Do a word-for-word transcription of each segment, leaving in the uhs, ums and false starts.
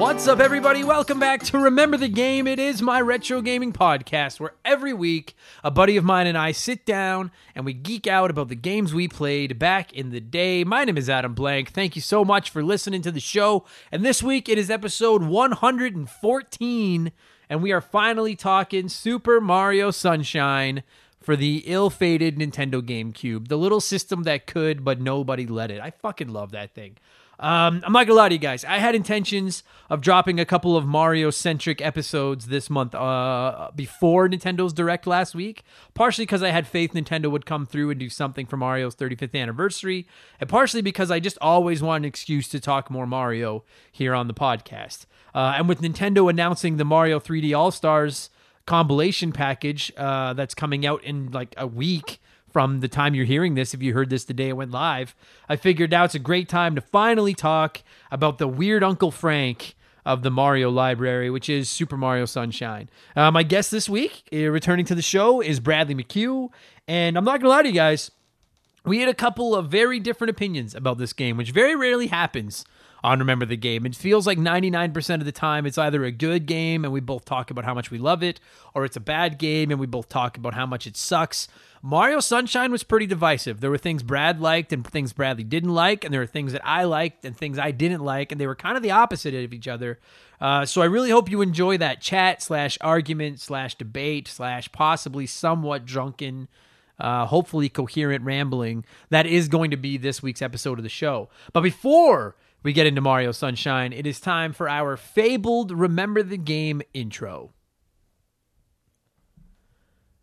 What's up, everybody? Welcome back to Remember the Game. It is my retro gaming podcast where every week a buddy of mine and I sit down and we geek out about the games we played back in the day. My name is Adam Blank. Thank you so much for listening to the show. And this week it is episode one hundred fourteen, and we are finally talking Super Mario Sunshine for the ill-fated Nintendo GameCube, the little system that could, but nobody let it. I fucking love that thing. Um, I'm not gonna lie to you guys, I had intentions of dropping a couple of Mario-centric episodes this month uh, before Nintendo's Direct last week, partially because I had faith Nintendo would come through and do something for Mario's thirty-fifth anniversary, and partially because I just always want an excuse to talk more Mario here on the podcast. Uh, and with Nintendo announcing the Mario three D All-Stars compilation package uh, that's coming out in like a week from the time you're hearing this, if you heard this the day it went live, I figured now it's a great time to finally talk about the weird Uncle Frank of the Mario library, which is Super Mario Sunshine. Uh, my guest this week, uh, returning to the show, is Bradley McHugh, and I'm not going to lie to you guys, we had a couple of very different opinions about this game, which very rarely happens on Remember the Game. It feels like ninety-nine percent of the time it's either a good game and we both talk about how much we love it, or it's a bad game and we both talk about how much it sucks. Mario Sunshine was pretty divisive. There were things Brad liked and things Bradley didn't like, and there were things that I liked and things I didn't like, and they were kind of the opposite of each other. Uh, so I really hope you enjoy that chat slash argument slash debate slash possibly somewhat drunken, Uh, hopefully coherent rambling that is going to be this week's episode of the show. But before we get into Mario Sunshine, it is time for our fabled Remember the Game intro.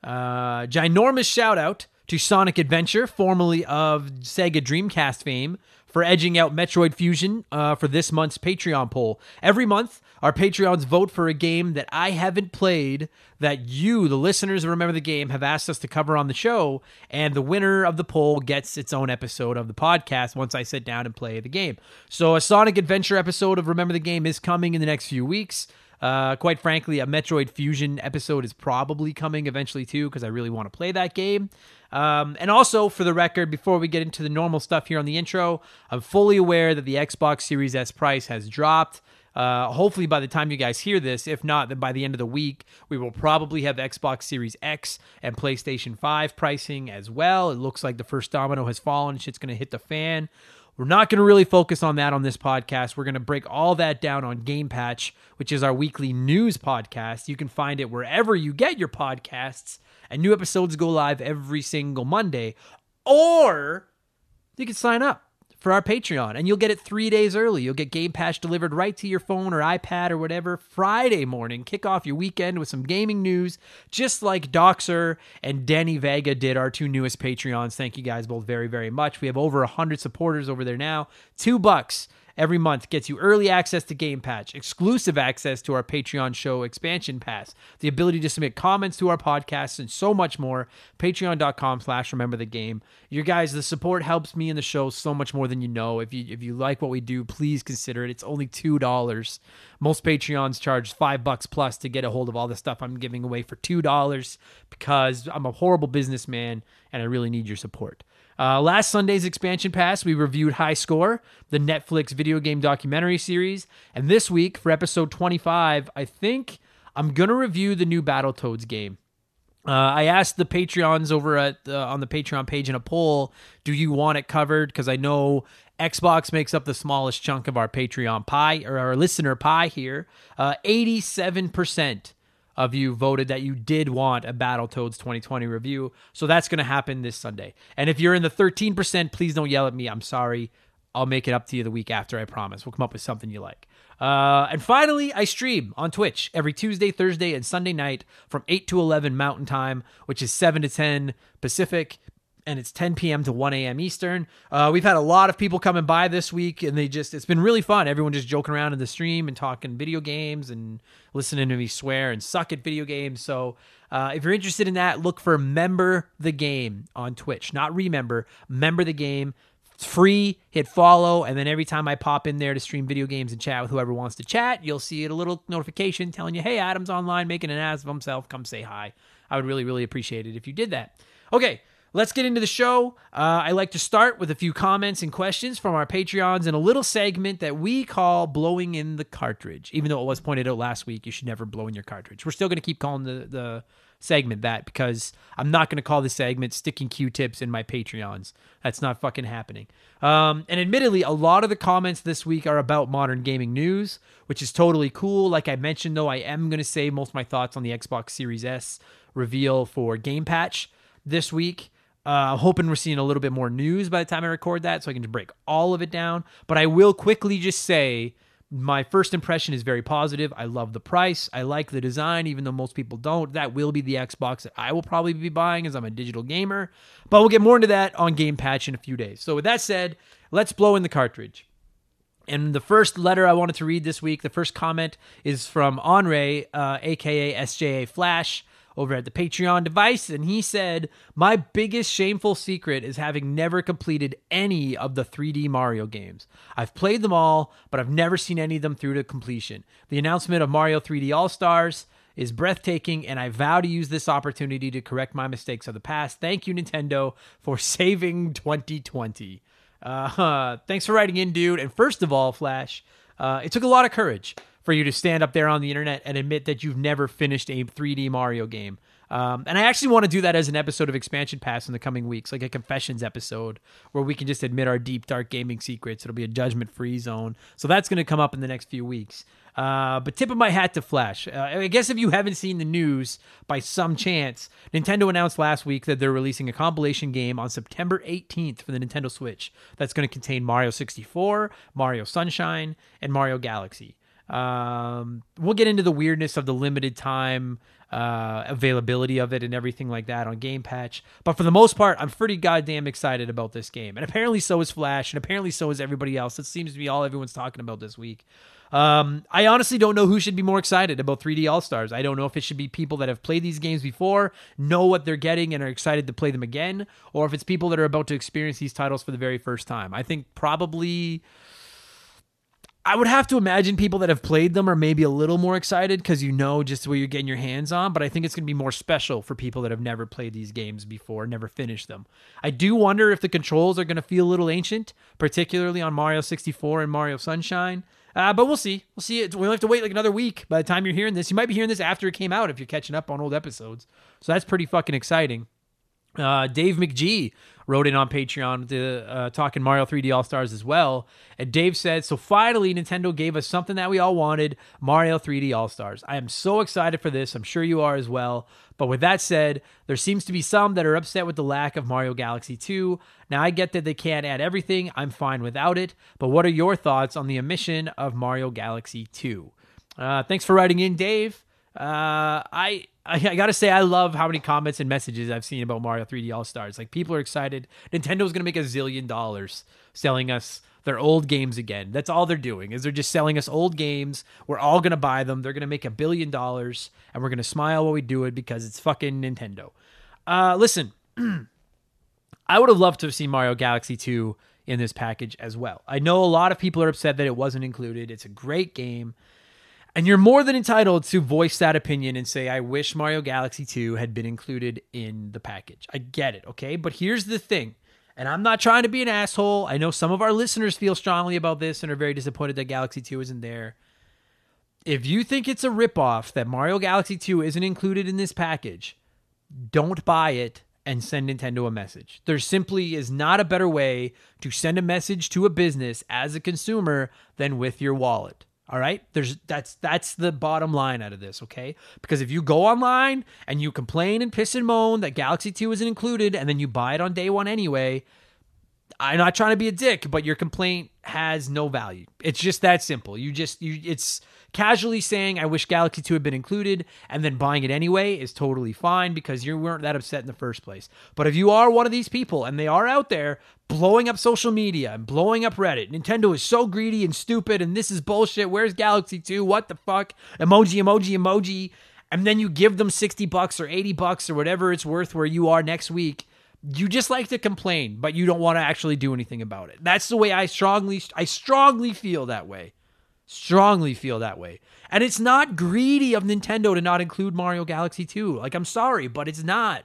Uh, ginormous shout out to Sonic Adventure, formerly of Sega Dreamcast fame, for edging out Metroid Fusion uh, for this month's Patreon poll. Every month, our Patreons vote for a game that I haven't played that you, the listeners of Remember the Game, have asked us to cover on the show, and the winner of the poll gets its own episode of the podcast once I sit down and play the game. So a Sonic Adventure episode of Remember the Game is coming in the next few weeks. Uh, quite frankly, a Metroid Fusion episode is probably coming eventually too, because I really want to play that game. Um, and also, for the record, before we get into the normal stuff here on the intro, I'm fully aware that the Xbox Series S price has dropped. Uh, hopefully by the time you guys hear this, if not, then by the end of the week, we will probably have Xbox Series X and PlayStation five pricing as well. It looks like the first domino has fallen. Shit's going to hit the fan. We're not going to really focus on that on this podcast. We're going to break all that down on Game Patch, which is our weekly news podcast. You can find it wherever you get your podcasts, and new episodes go live every single Monday. Or you can sign up for our Patreon, and you'll get it three days early. You'll get Game Patch delivered right to your phone or iPad or whatever Friday morning. Kick off your weekend with some gaming news, just like Doxer and Danny Vega did, our two newest Patreons. Thank you guys both very, very much. We have over one hundred supporters over there now. Two bucks every month gets you early access to Game Patch, exclusive access to our Patreon show expansion pass, the ability to submit comments to our podcasts, and so much more. Patreon.com slash remember the game. You guys, the support helps me in the show so much more than you know. If you if you like what we do, please consider it. It's only two dollars. Most Patreons charge five bucks plus to get a hold of all the stuff I'm giving away for two dollars, because I'm a horrible businessman and I really need your support. Uh, last Sunday's expansion pass, we reviewed High Score, the Netflix video game documentary series. And this week, for episode twenty-five, I think I'm going to review the new Battletoads game. Uh, I asked the Patreons over at uh, on the Patreon page in a poll, do you want it covered? Because I know Xbox makes up the smallest chunk of our Patreon pie, or our listener pie here. Uh, eighty-seven percent of you voted that you did want a Battletoads twenty twenty review. So that's going to happen this Sunday. And if you're in the thirteen percent, please don't yell at me. I'm sorry. I'll make it up to you the week after, I promise. We'll come up with something you like. Uh, and finally, I stream on Twitch every Tuesday, Thursday, and Sunday night from eight to eleven Mountain Time, which is seven to ten Pacific, and it's ten p.m. to one a.m. Eastern. Uh, we've had a lot of people coming by this week, and they just, it's been really fun. Everyone just joking around in the stream and talking video games and listening to me swear and suck at video games. So uh, if you're interested in that, look for Member the Game on Twitch. Not Remember, Member the Game. It's free, hit follow, and then every time I pop in there to stream video games and chat with whoever wants to chat, you'll see it a little notification telling you, hey, Adam's online making an ass of himself, come say hi. I would really, really appreciate it if you did that. Okay. Let's get into the show. Uh, I like to start with a few comments and questions from our Patreons and a little segment that we call Blowing in the Cartridge. Even though it was pointed out last week, you should never blow in your cartridge. We're still going to keep calling the, the segment that because I'm not going to call this segment Sticking Q-Tips in My Patreons. That's not fucking happening. Um, and admittedly, a lot of the comments this week are about modern gaming news, which is totally cool. Like I mentioned, though, I am going to say most of my thoughts on the Xbox Series S reveal for Game Patch this week. Uh, I'm hoping we're seeing a little bit more news by the time I record that so I can just break all of it down. But I will quickly just say my first impression is very positive. I love the price. I like the design, even though most people don't. That will be the Xbox that I will probably be buying as I'm a digital gamer. But we'll get more into that on Game Patch in a few days. So with that said, let's blow in the cartridge. And the first letter I wanted to read this week, the first comment is from Onray, uh, a k a. S J A Flash, over at the Patreon device, and he said, my biggest shameful secret is having never completed any of the three D Mario games. I've played them all, but I've never seen any of them through to completion. The announcement of Mario three D All-Stars is breathtaking, and I vow to use this opportunity to correct my mistakes of the past. Thank you, Nintendo, for saving twenty twenty. Uh, thanks for writing in, dude. And first of all, Flash, uh, it took a lot of courage for you to stand up there on the internet and admit that you've never finished a three D Mario game. Um, and I actually want to do that as an episode of Expansion Pass in the coming weeks, like a confessions episode where we can just admit our deep, dark gaming secrets. It'll be a judgment-free zone. So that's going to come up in the next few weeks. Uh, but tip of my hat to Flash. Uh, I guess if you haven't seen the news by some chance, Nintendo announced last week that they're releasing a compilation game on September eighteenth for the Nintendo Switch that's going to contain Mario sixty-four, Mario Sunshine, and Mario Galaxy. Um, we'll get into the weirdness of the limited time uh, availability of it and everything like that on Game Patch. But for the most part, I'm pretty goddamn excited about this game. And apparently so is Flash, and apparently so is everybody else. That seems to be all everyone's talking about this week. Um, I honestly don't know who should be more excited about three D All-Stars. I don't know if it should be people that have played these games before, know what they're getting, and are excited to play them again, or if it's people that are about to experience these titles for the very first time. I think probably... I would have to imagine people that have played them are maybe a little more excited because you know just what you're getting your hands on, but I think it's going to be more special for people that have never played these games before, never finished them. I do wonder if the controls are going to feel a little ancient, particularly on Mario sixty-four and Mario Sunshine, uh, but we'll see. We'll see. It. We'll have to wait like another week by the time you're hearing this. You might be hearing this after it came out if you're catching up on old episodes, so that's pretty fucking exciting. Uh, Dave McGee wrote in on Patreon to, uh, talking Mario three D All-Stars as well. And Dave said, so finally, Nintendo gave us something that we all wanted, Mario three D All-Stars. I am so excited for this. I'm sure you are as well. But with that said, there seems to be some that are upset with the lack of Mario Galaxy two. Now, I get that they can't add everything. I'm fine without it. But what are your thoughts on the omission of Mario Galaxy two? Uh, thanks for writing in, Dave. Uh, I... I gotta say, I love how many comments and messages I've seen about Mario three D All-Stars. Like, people are excited. Nintendo's gonna make a zillion dollars selling us their old games again. That's all they're doing, is they're just selling us old games. We're all gonna buy them. They're gonna make a billion dollars, and we're gonna smile while we do it because it's fucking Nintendo. Uh, listen, I would have loved to have seen Mario Galaxy two in this package as well. I know a lot of people are upset that it wasn't included. It's a great game. And you're more than entitled to voice that opinion and say, I wish Mario Galaxy two had been included in the package. I get it, okay? But here's the thing, and I'm not trying to be an asshole. I know some of our listeners feel strongly about this and are very disappointed that Galaxy two isn't there. If you think it's a ripoff that Mario Galaxy two isn't included in this package, don't buy it and send Nintendo a message. There simply is not a better way to send a message to a business as a consumer than with your wallet. All right, there's that's that's the bottom line out of this, okay? Because if you go online and you complain and piss and moan that Galaxy two isn't included and then you buy it on day one anyway, I'm not trying to be a dick, but your complaint has no value. It's just that simple. You just, you, it's casually saying, I wish Galaxy two had been included, and then buying it anyway is totally fine because you weren't that upset in the first place. But if you are one of these people, and they are out there blowing up social media and blowing up Reddit, Nintendo is so greedy and stupid, and this is bullshit, where's Galaxy two, what the fuck, emoji, emoji, emoji, and then you give them sixty bucks or eighty bucks or whatever it's worth where you are next week. You just like to complain, but you don't want to actually do anything about it. That's the way I strongly, I strongly feel that way. Strongly feel that way. And it's not greedy of Nintendo to not include Mario Galaxy two. Like, I'm sorry, but it's not.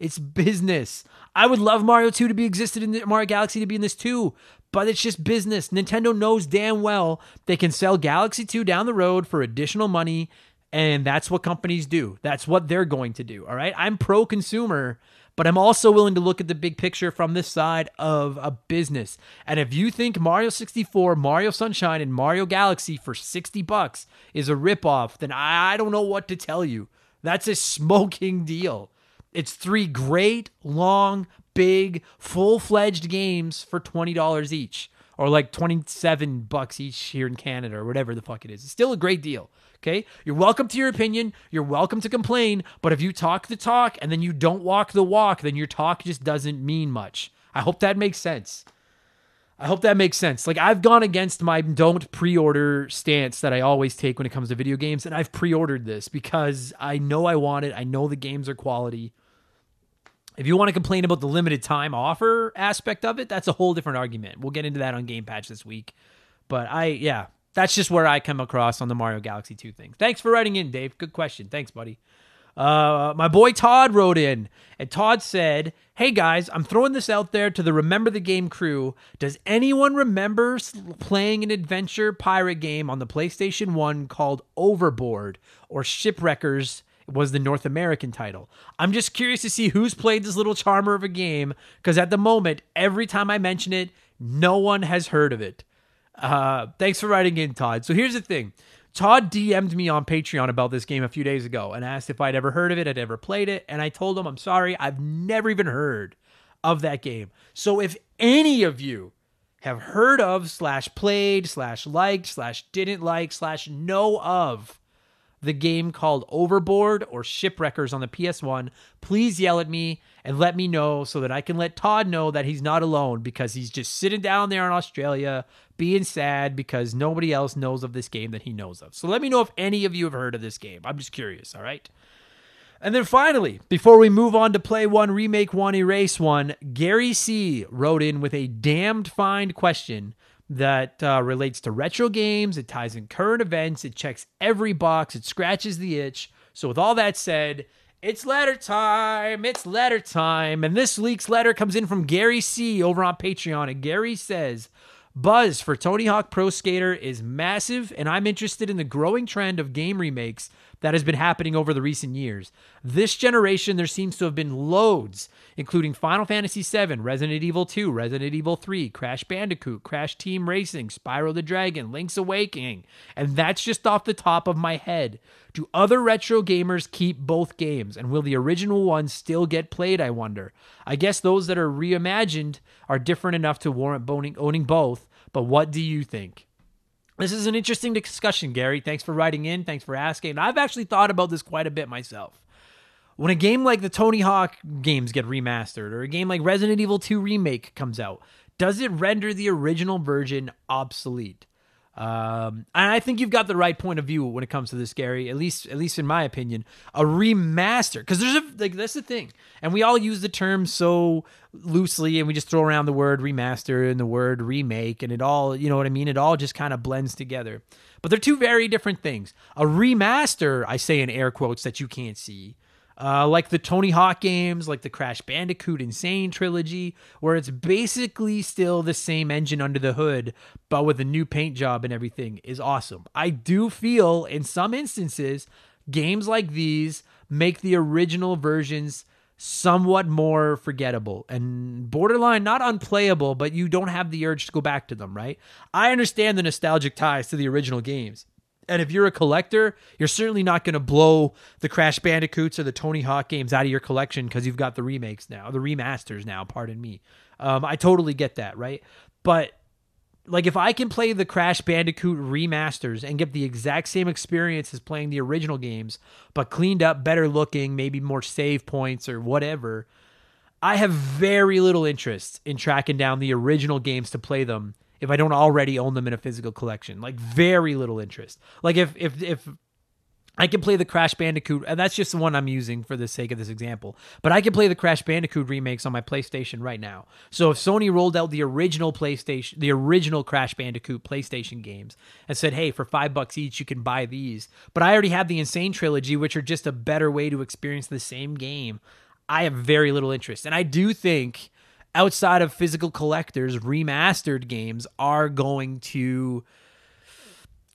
It's business. I would love Mario two to be existed in the, Mario Galaxy to be in this too, but it's just business. Nintendo knows damn well they can sell Galaxy two down the road for additional money, and that's what companies do. That's what they're going to do, all right? I'm pro-consumer, but I'm also willing to look at the big picture from this side of a business. And if you think Mario sixty-four, Mario Sunshine, and Mario Galaxy for sixty bucks is a ripoff, then I don't know what to tell you. That's a smoking deal. It's three great, long, big, full-fledged games for twenty dollars each, or like twenty-seven bucks each here in Canada or whatever the fuck it is. It's still a great deal, okay? You're welcome to your opinion. You're welcome to complain, but if you talk the talk and then you don't walk the walk, then your talk just doesn't mean much. I hope that makes sense. I hope that makes sense. Like, I've gone against my don't pre-order stance that I always take when it comes to video games, and I've pre-ordered this because I know I want it. I know the games are quality. If you want to complain about the limited time offer aspect of it, that's a whole different argument. We'll get into that on Game Patch this week. But I, yeah, that's just where I come across on the Mario Galaxy two thing. Thanks for writing in, Dave. Good question. Thanks, buddy. Uh, my boy Todd wrote in, and Todd said, "Hey guys, I'm throwing this out there to the Remember the Game crew. Does anyone remember playing an adventure pirate game on the PlayStation one called Overboard, or Shipwreckers was the North American title? I'm just curious to see who's played this little charmer of a game, because at the moment, every time I mention it, no one has heard of it." Uh, thanks for writing in, Todd. So here's the thing. Todd D M'd me on Patreon about this game a few days ago and asked if I'd ever heard of it, I'd ever played it, and I told him, I'm sorry, I've never even heard of that game. So if any of you have heard of, slash played, slash liked, slash didn't like, slash know of the game called Overboard or Shipwreckers on the P S one, please yell at me and let me know so that I can let Todd know that he's not alone, because he's just sitting down there in Australia being sad because nobody else knows of this game that he knows of. So let me know if any of you have heard of this game. I'm just curious, all right? And then finally, before we move on to Play One, Remake One, Erase One, Gary C. wrote in with a damned fine question that uh, relates to retro games. It ties in current events. It checks every box. It scratches the itch. So with all that said, it's letter time. It's letter time. And this week's letter comes in from Gary C. over on Patreon. And Gary says, "Buzz for Tony Hawk Pro Skater is massive, and I'm interested in the growing trend of game remakes that has been happening over the recent years. This generation, there seems to have been loads, including Final Fantasy seven, Resident Evil two, Resident Evil three, Crash Bandicoot, Crash Team Racing, Spyro the Dragon, Link's Awakening, and that's just off the top of my head. Do other retro gamers keep both games, and will the original ones still get played, I wonder? I guess those that are reimagined are different enough to warrant owning both, but what do you think?" This is an interesting discussion, Gary. Thanks for writing in. Thanks for asking. And I've actually thought about this quite a bit myself. When a game like the Tony Hawk games get remastered, or a game like Resident Evil two Remake comes out, does it render the original version obsolete? Um, and I think you've got the right point of view when it comes to this, Gary, at least, at least in my opinion, a remaster. Cause there's a, like, that's the thing. And we all use the term so loosely, and we just throw around the word remaster and the word remake, and it all, you know what I mean? It all just kind of blends together, but they're two very different things. A remaster, I say in air quotes that you can't see, uh, like the Tony Hawk games, like the Crash Bandicoot Insane trilogy, where it's basically still the same engine under the hood, but with a new paint job and everything, is awesome. I do feel in some instances, games like these make the original versions somewhat more forgettable and borderline not unplayable, but you don't have the urge to go back to them, right? I understand the nostalgic ties to the original games. And if you're a collector, you're certainly not going to blow the Crash Bandicoots or the Tony Hawk games out of your collection because you've got the remakes now, the remasters now, pardon me. Um, I totally get that, right? But like, if I can play the Crash Bandicoot remasters and get the exact same experience as playing the original games, but cleaned up, better looking, maybe more save points or whatever, I have very little interest in tracking down the original games to play them if I don't already own them in a physical collection. Like, very little interest. Like, if if if I can play the Crash Bandicoot, and that's just the one I'm using for the sake of this example, but I can play the Crash Bandicoot remakes on my PlayStation right now. So if Sony rolled out the original PlayStation, the original Crash Bandicoot PlayStation games and said, hey, for five bucks each, you can buy these, but I already have the Insane trilogy, which are just a better way to experience the same game, I have very little interest. And I do think, outside of physical collectors, remastered games are going to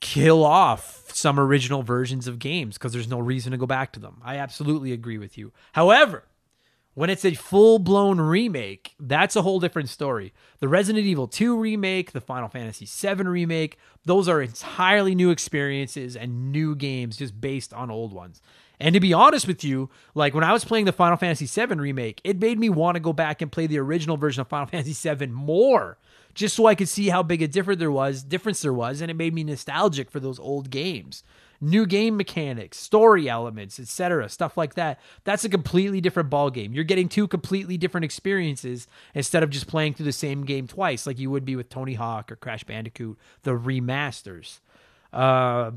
kill off some original versions of games because there's no reason to go back to them. I absolutely agree with you. However, when it's a full-blown remake, that's a whole different story. The Resident Evil two remake, the Final Fantasy seven remake, those are entirely new experiences and new games just based on old ones. And to be honest with you, like when I was playing the Final Fantasy seven remake, it made me want to go back and play the original version of Final Fantasy seven more, just so I could see how big a difference there was, difference there was, and it made me nostalgic for those old games. New game mechanics, story elements, et cetera, stuff like that. That's a completely different ballgame. You're getting two completely different experiences instead of just playing through the same game twice, like you would be with Tony Hawk or Crash Bandicoot, the remasters. Uh,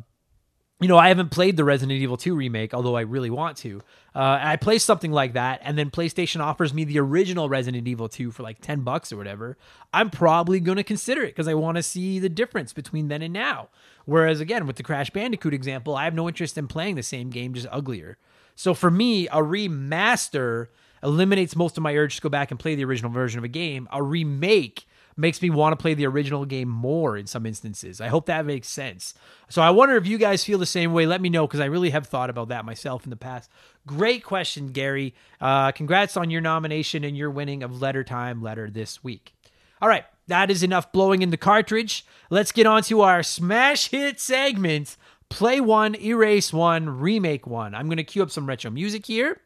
you know, I haven't played the Resident Evil two remake, although I really want to. Uh, I play something like that, and then PlayStation offers me the original Resident Evil two for like ten bucks or whatever. I'm probably going to consider it because I want to see the difference between then and now. Whereas, again, with the Crash Bandicoot example, I have no interest in playing the same game, just uglier. So for me, a remaster eliminates most of my urge to go back and play the original version of a game. A remake makes me want to play the original game more in some instances. I hope that makes sense. So I wonder if you guys feel the same way. Let me know, because I really have thought about that myself in the past. Great question, Gary. Uh, congrats on your nomination and your winning of Letter Time Letter this week. All right. That is enough blowing in the cartridge. Let's get on to our smash hit segment. Play one, erase one, remake one. I'm going to cue up some retro music here.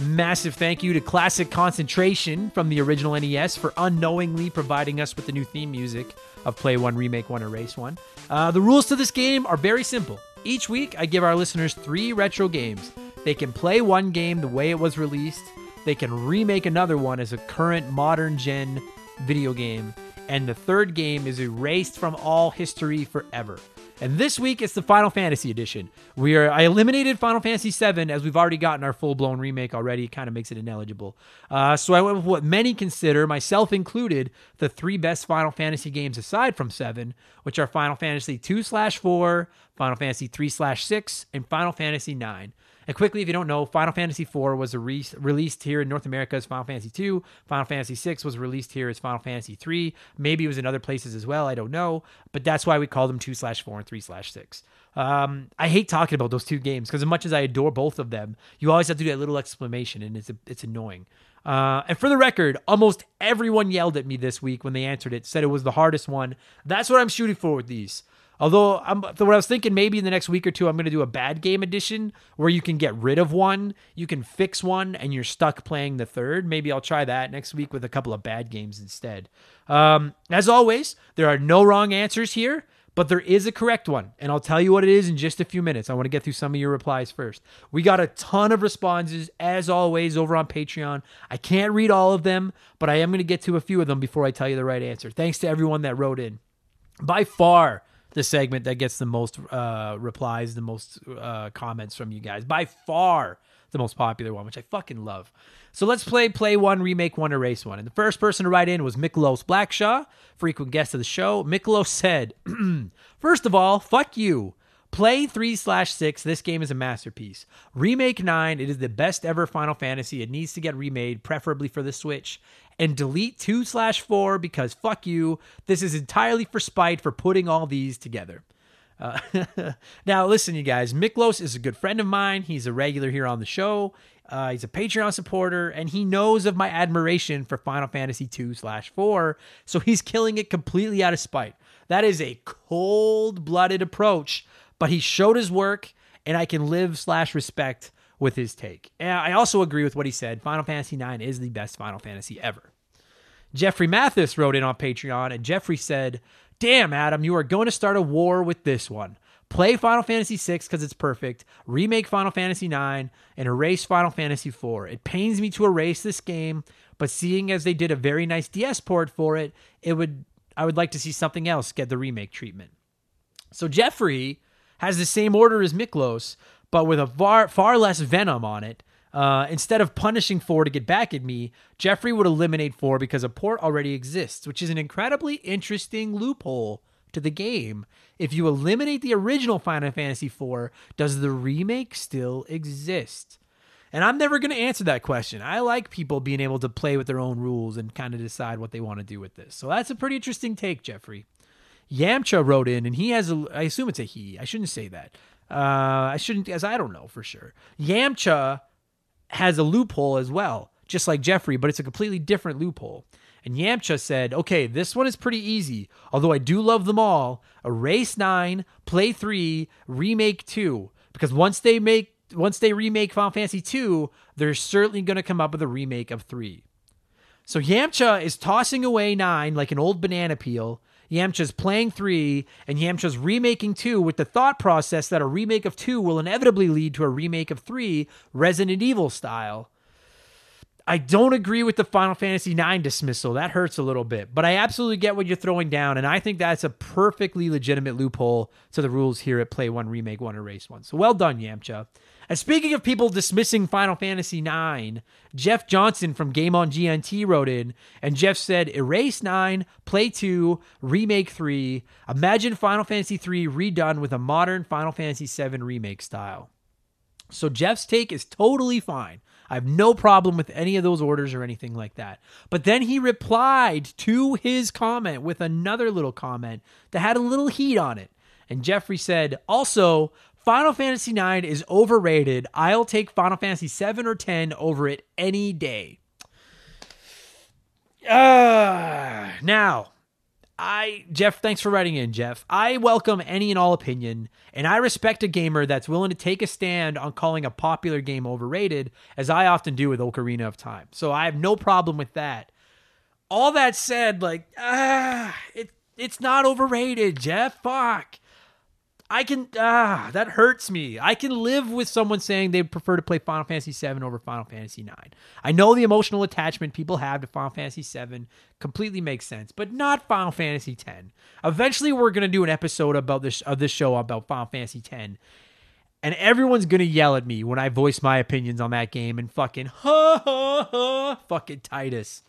Massive thank you to Classic Concentration from the original N E S for unknowingly providing us with the new theme music of Play one, Remake one, Erase one. Uh, the rules to this game are very simple. Each week, I give our listeners three retro games. They can play one game the way it was released. They can remake another one as a current modern gen video game. And the third game is erased from all history forever. And this week, it's the Final Fantasy edition. We are I eliminated Final Fantasy seven, as we've already gotten our full-blown remake already. It kind of makes it ineligible. Uh, so I went with what many consider, myself included, the three best Final Fantasy games aside from seven, which are Final Fantasy two slash four, Final Fantasy three slash six, and Final Fantasy nine. And quickly, if you don't know, Final Fantasy four was re- released here in North America as Final Fantasy two. Final Fantasy six was released here as Final Fantasy three. Maybe it was in other places as well. I don't know. But that's why we call them two slash four and three slash six. Um, I hate talking about those two games because as much as I adore both of them, you always have to do that little exclamation, and it's, it's annoying. Uh, and for the record, almost everyone yelled at me this week when they answered it, said it was the hardest one. That's what I'm shooting for with these. Although, I'm, what I was thinking, maybe in the next week or two, I'm going to do a bad game edition where you can get rid of one, you can fix one, and you're stuck playing the third. Maybe I'll try that next week with a couple of bad games instead. Um, as always, there are no wrong answers here, but there is a correct one, and I'll tell you what it is in just a few minutes. I want to get through some of your replies first. We got a ton of responses, as always, over on Patreon. I can't read all of them, but I am going to get to a few of them before I tell you the right answer. Thanks to everyone that wrote in. By far, the segment that gets the most uh, replies, the most uh, comments from you guys. By far the most popular one, which I fucking love. So let's play Play one, Remake one, Erase one. And the first person to write in was Mikolos Blackshaw, frequent guest of the show. Mikolos said, first of all, fuck you. Play three slash six. This game is a masterpiece. Remake nine. It is the best ever Final Fantasy. It needs to get remade, preferably for the Switch. And delete two slash four because fuck you. This is entirely for spite for putting all these together. Uh, now, listen, you guys. Miklos is a good friend of mine. He's a regular here on the show. Uh, he's a Patreon supporter, and he knows of my admiration for Final Fantasy two slash four, so he's killing it completely out of spite. That is a cold-blooded approach, but he showed his work, and I can live slash respect with his take. And I also agree with what he said. Final Fantasy nine is the best Final Fantasy ever. Jeffrey Mathis wrote in on Patreon, and Jeffrey said, damn, Adam, you are going to start a war with this one. Play Final Fantasy six because it's perfect, remake Final Fantasy nine, and erase Final Fantasy four. It pains me to erase this game, but seeing as they did a very nice D S port for it, it would I would like to see something else get the remake treatment. So Jeffrey has the same order as Miklos, but with a far, far less venom on it. Uh, instead of punishing four to get back at me, Jeffrey would eliminate four because a port already exists, which is an incredibly interesting loophole to the game. If you eliminate the original Final Fantasy four, does the remake still exist? And I'm never going to answer that question. I like people being able to play with their own rules and kind of decide what they want to do with this. So that's a pretty interesting take, Jeffrey. Yamcha wrote in, and he has a, I assume it's a he. I shouldn't say that. Uh, I shouldn't, as I don't know for sure. Yamcha has a loophole as well, just like Jeffrey, but it's a completely different loophole. And Yamcha said, okay, this one is pretty easy, although I do love them all. Erase nine, play three, remake two. Because once they make Once they remake Final Fantasy two, they're certainly going to come up with a remake of three. So Yamcha is tossing away nine like an old banana peel. Yamcha's playing three, and Yamcha's remaking two with the thought process that a remake of two will inevitably lead to a remake of three, Resident Evil style. I don't agree with the Final Fantasy nine dismissal. That hurts a little bit, but I absolutely get what you're throwing down, and I think that's a perfectly legitimate loophole to the rules here at Play one, Remake one, Erase one. So well done, Yamcha. And speaking of people dismissing Final Fantasy nine, Jeff Johnson from Game on G N T wrote in, and Jeff said, erase nine, play two, remake three. Imagine Final Fantasy three redone with a modern Final Fantasy seven remake style. So Jeff's take is totally fine. I have no problem with any of those orders or anything like that. But then he replied to his comment with another little comment that had a little heat on it. And Jeffrey said, also, Final Fantasy nine is overrated. I'll take Final Fantasy seven or ten over it any day. Uh, now, I Jeff, thanks for writing in, Jeff. I welcome any and all opinion, and I respect a gamer that's willing to take a stand on calling a popular game overrated, as I often do with Ocarina of Time. So I have no problem with that. All that said, like, ah, it, it's not overrated, Jeff. Fuck. I can, ah, that hurts me. I can live with someone saying they prefer to play Final Fantasy seven over Final Fantasy nine. I know the emotional attachment people have to Final Fantasy seven completely makes sense, but not Final Fantasy X. Eventually, we're going to do an episode about this of this show about Final Fantasy X, and everyone's going to yell at me when I voice my opinions on that game and fucking, ha, ha, ha, fucking Titus.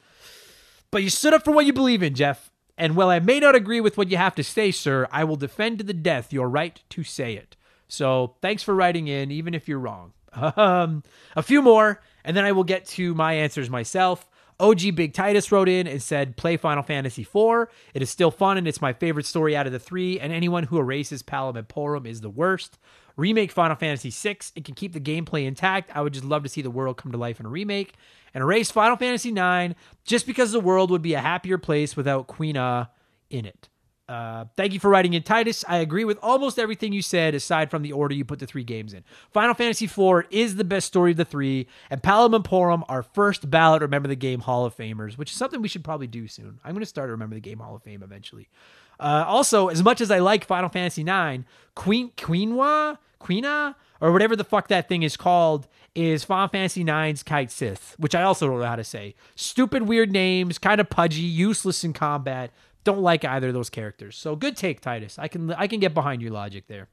But you stood up for what you believe in, Jeff. And while I may not agree with what you have to say, sir, I will defend to the death your right to say it. So thanks for writing in, even if you're wrong. Um, a few more, and then I will get to my answers myself. O G Big Titus wrote in and said, play Final Fantasy four. It is still fun, and it's my favorite story out of the three, and anyone who erases Palum and Porum is the worst. Remake Final Fantasy six. It can keep the gameplay intact. I would just love to see the world come to life in a remake. And erase Final Fantasy nine just because the world would be a happier place without Queena in it. Uh, thank you for writing in, Titus. I agree with almost everything you said aside from the order you put the three games in. Final Fantasy four is the best story of the three, and Palum and Porum are first ballot Remember the Game Hall of Famers, which is something we should probably do soon. I'm going to start a Remember the Game Hall of Fame eventually. Uh, also, as much as I like Final Fantasy nine, Queen Queenwa? Queena? Or whatever the fuck that thing is called, is Final Fantasy nine's Kite Sith, which I also don't know how to say. Stupid, weird names, kind of pudgy, useless in combat. Don't like either of those characters. So good take, Titus. I can I can get behind your logic there.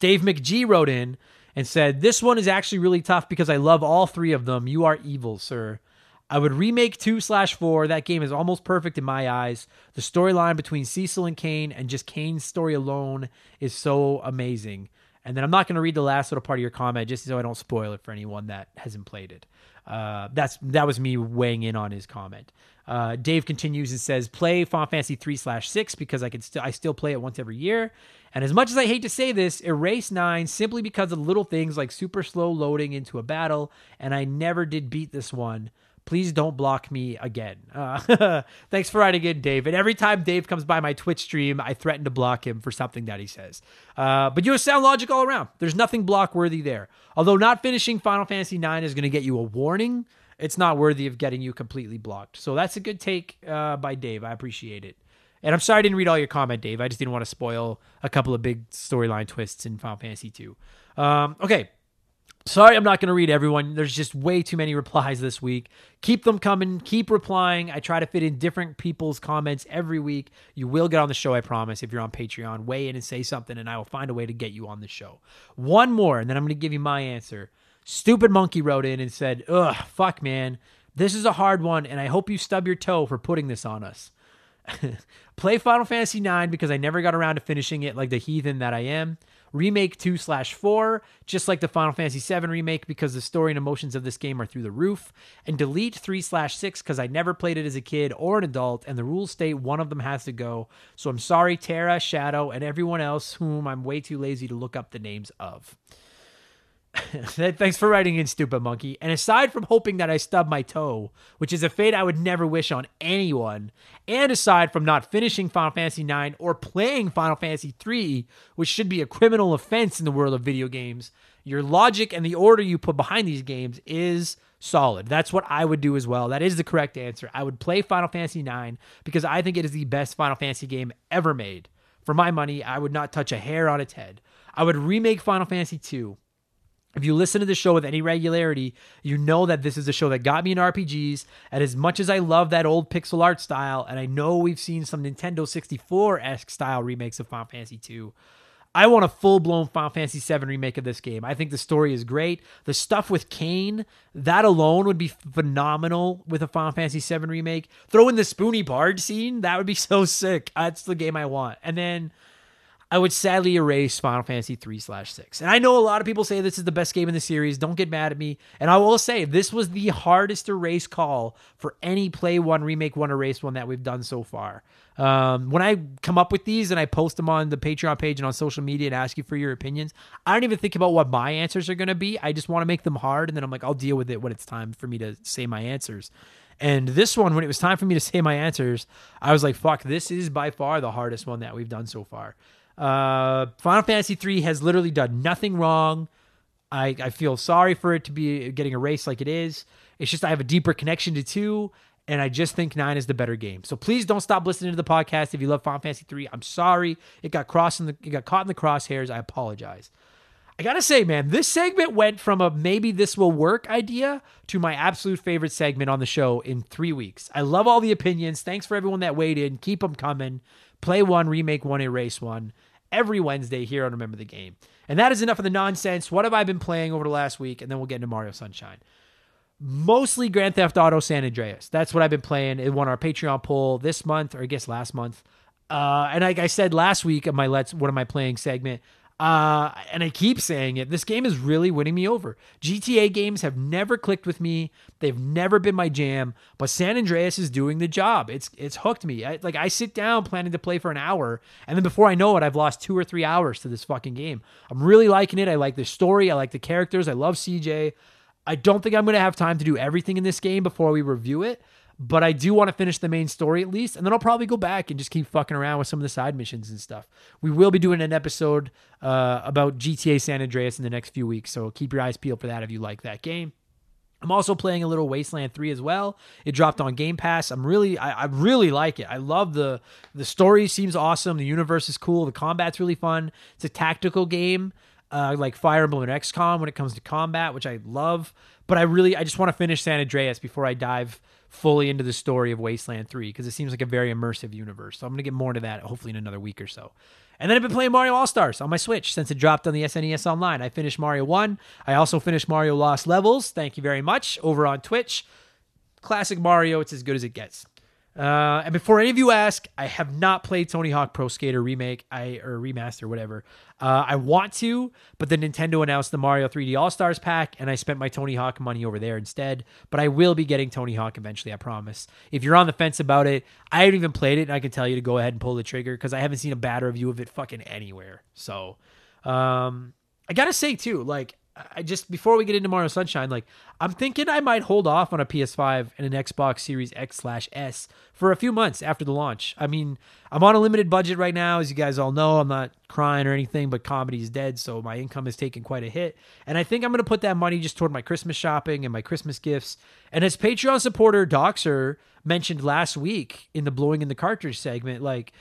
Dave McGee wrote in and said, this one is actually really tough because I love all three of them. You are evil, sir. I would remake two slash four. That game is almost perfect in my eyes. The storyline between Cecil and Kane and just Kane's story alone is so amazing. And then I'm not going to read the last little part of your comment just so I don't spoil it for anyone that hasn't played it. Uh, that's that was me weighing in on his comment. Uh, Dave continues and says, play Final Fantasy three slash six because I can still I still play it once every year. And as much as I hate to say this, erase nine simply because of little things like super slow loading into a battle, and I never did beat this one. Please don't block me again. Uh, thanks for writing in, Dave. And every time Dave comes by my Twitch stream, I threaten to block him for something that he says. Uh, but you sound logic all around. There's nothing block-worthy there. Although not finishing Final Fantasy nine is going to get you a warning, it's not worthy of getting you completely blocked. So that's a good take uh, by Dave. I appreciate it. And I'm sorry I didn't read all your comment, Dave. I just didn't want to spoil a couple of big storyline twists in Final Fantasy two. Um, okay. Sorry, I'm not going to read everyone. There's just way too many replies this week. Keep them coming. Keep replying. I try to fit in different people's comments every week. You will get on the show, I promise. If you're on Patreon, weigh in and say something, and I will find a way to get you on the show. One more, and then I'm going to give you my answer. Stupid Monkey wrote in and said, ugh, fuck, man. This is a hard one, and I hope you stub your toe for putting this on us. Play Final Fantasy nine because I never got around to finishing it like the heathen that I am. Remake two slash four, just like the Final Fantasy seven remake, because the story and emotions of this game are through the roof. And delete three slash six because I never played it as a kid or an adult, and the rules state one of them has to go. So I'm sorry, Terra, Shadow, and everyone else whom I'm way too lazy to look up the names of. Thanks for writing in, Stupid Monkey. And aside from hoping that I stub my toe, which is a fate I would never wish on anyone, and aside from not finishing Final Fantasy nine or playing Final Fantasy three, which should be a criminal offense in the world of video games, your logic and the order you put behind these games is solid. That's what I would do as well. That is the correct answer. I would play Final Fantasy nine because I think it is the best Final Fantasy game ever made. For my money, I would not touch a hair on its head. I would remake Final Fantasy two. If you listen to the show with any regularity, you know that this is a show that got me in R P Gs, and as much as I love that old pixel art style, and I know we've seen some Nintendo sixty-four-esque style remakes of Final Fantasy two, I want a full-blown Final Fantasy seven remake of this game. I think the story is great. The stuff with Kane, that alone would be phenomenal with a Final Fantasy seven remake. Throw in the Spoonie Bard scene, that would be so sick. That's the game I want. And then I would sadly erase Final Fantasy three slash six. And I know a lot of people say this is the best game in the series. Don't get mad at me. And I will say, this was the hardest erase call for any play one, remake one, erase one that we've done so far. Um, when I come up with these and I post them on the Patreon page and on social media and ask you for your opinions, I don't even think about what my answers are going to be. I just want to make them hard. And then I'm like, I'll deal with it when it's time for me to say my answers. And this one, when it was time for me to say my answers, I was like, fuck, this is by far the hardest one that we've done so far. Uh, Final Fantasy three has literally done nothing wrong. I, I feel sorry for it to be getting erased like it is. It's just I have a deeper connection to two, and I just think nine is the better game. So please don't stop listening to the podcast if you love Final Fantasy three. I'm sorry. It got crossed in the, it got caught in the crosshairs. I apologize. I gotta say, man, this segment went from a maybe this will work idea to my absolute favorite segment on the show in three weeks. I love all the opinions. Thanks for everyone that weighed in. Keep them coming. Play one, remake one, erase one every Wednesday here on Remember the Game. And that is enough of the nonsense. What have I been playing over the last week? And then we'll get into Mario Sunshine. Mostly Grand Theft Auto San Andreas. That's what I've been playing. It won our Patreon poll this month, or I guess last month. Uh, and like I said last week in my Let's What Am I Playing segment, uh, and I keep saying it, this game is really winning me over. G T A games have never clicked with me. They've never been my jam, but San Andreas is doing the job. It's it's hooked me. I, like I sit down planning to play for an hour, and then before I know it, I've lost two or three hours to this fucking game. I'm really liking it. I like the story. I like the characters. I love C J. I don't think I'm going to have time to do everything in this game before we review it, but I do want to finish the main story at least, and then I'll probably go back and just keep fucking around with some of the side missions and stuff. We will be doing an episode uh, about G T A San Andreas in the next few weeks, so keep your eyes peeled for that if you like that game. I'm also playing a little Wasteland three as well. It dropped on Game Pass. I'm really, I, I really like it. I love the, the story seems awesome. The universe is cool. The combat's really fun. It's a tactical game, uh, like Fire Emblem and X COM when it comes to combat, which I love. But I really, I just want to finish San Andreas before I dive fully into the story of Wasteland three, because it seems like a very immersive universe. So I'm going to get more into that hopefully in another week or so. And then I've been playing Mario All-Stars on my Switch since it dropped on the S N E S Online. I finished Mario one. I also finished Mario Lost Levels. Thank you very much. Over on Twitch. Classic Mario. It's as good as it gets. Uh, and before any of you ask, I have not played Tony Hawk Pro Skater remake I or remaster, whatever. Uh, I want to, but then Nintendo announced the Mario three D All-Stars pack, and I spent my Tony Hawk money over there instead. But I will be getting Tony Hawk eventually, I promise. If you're on the fence about it, I haven't even played it, and I can tell you to go ahead and pull the trigger because I haven't seen a bad review of it fucking anywhere. So um, I gotta say too, like, I just, before we get into Mario Sunshine, like, I'm thinking I might hold off on a P S five and an Xbox Series X slash S for a few months after the launch. I mean, I'm on a limited budget right now, as you guys all know. I'm not crying or anything, but comedy is dead, so my income is taking quite a hit. And I think I'm going to put that money just toward my Christmas shopping and my Christmas gifts. And as Patreon supporter Doxer mentioned last week in the Blowing in the Cartridge segment, like,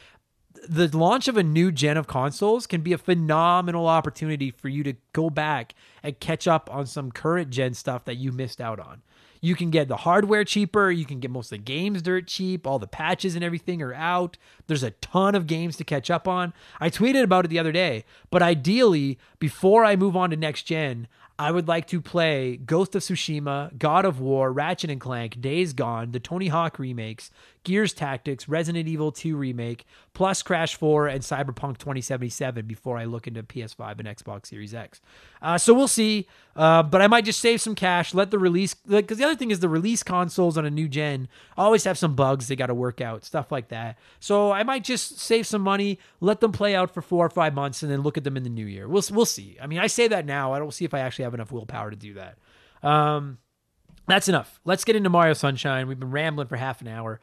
the launch of a new gen of consoles can be a phenomenal opportunity for you to go back and catch up on some current gen stuff that you missed out on. You can get the hardware cheaper. You can get most of the games dirt cheap. All the patches and everything are out. There's a ton of games to catch up on. I tweeted about it the other day, but ideally, before I move on to next gen, I would like to play Ghost of Tsushima, God of War, Ratchet and Clank, Days Gone, the Tony Hawk remakes, Gears Tactics, Resident Evil two remake, plus Crash four and Cyberpunk twenty seventy-seven before I look into P S five and Xbox Series X. Uh, so we'll see, uh, but I might just save some cash, let the release, like, because the other thing is the release consoles on a new gen always have some bugs they got to work out, stuff like that. So I might just save some money, let them play out for four or five months, and then look at them in the new year. We'll we'll see. I mean, I say that now. I don't see if I actually have enough willpower to do that. Um, that's enough. Let's get into Mario Sunshine. We've been rambling for half an hour.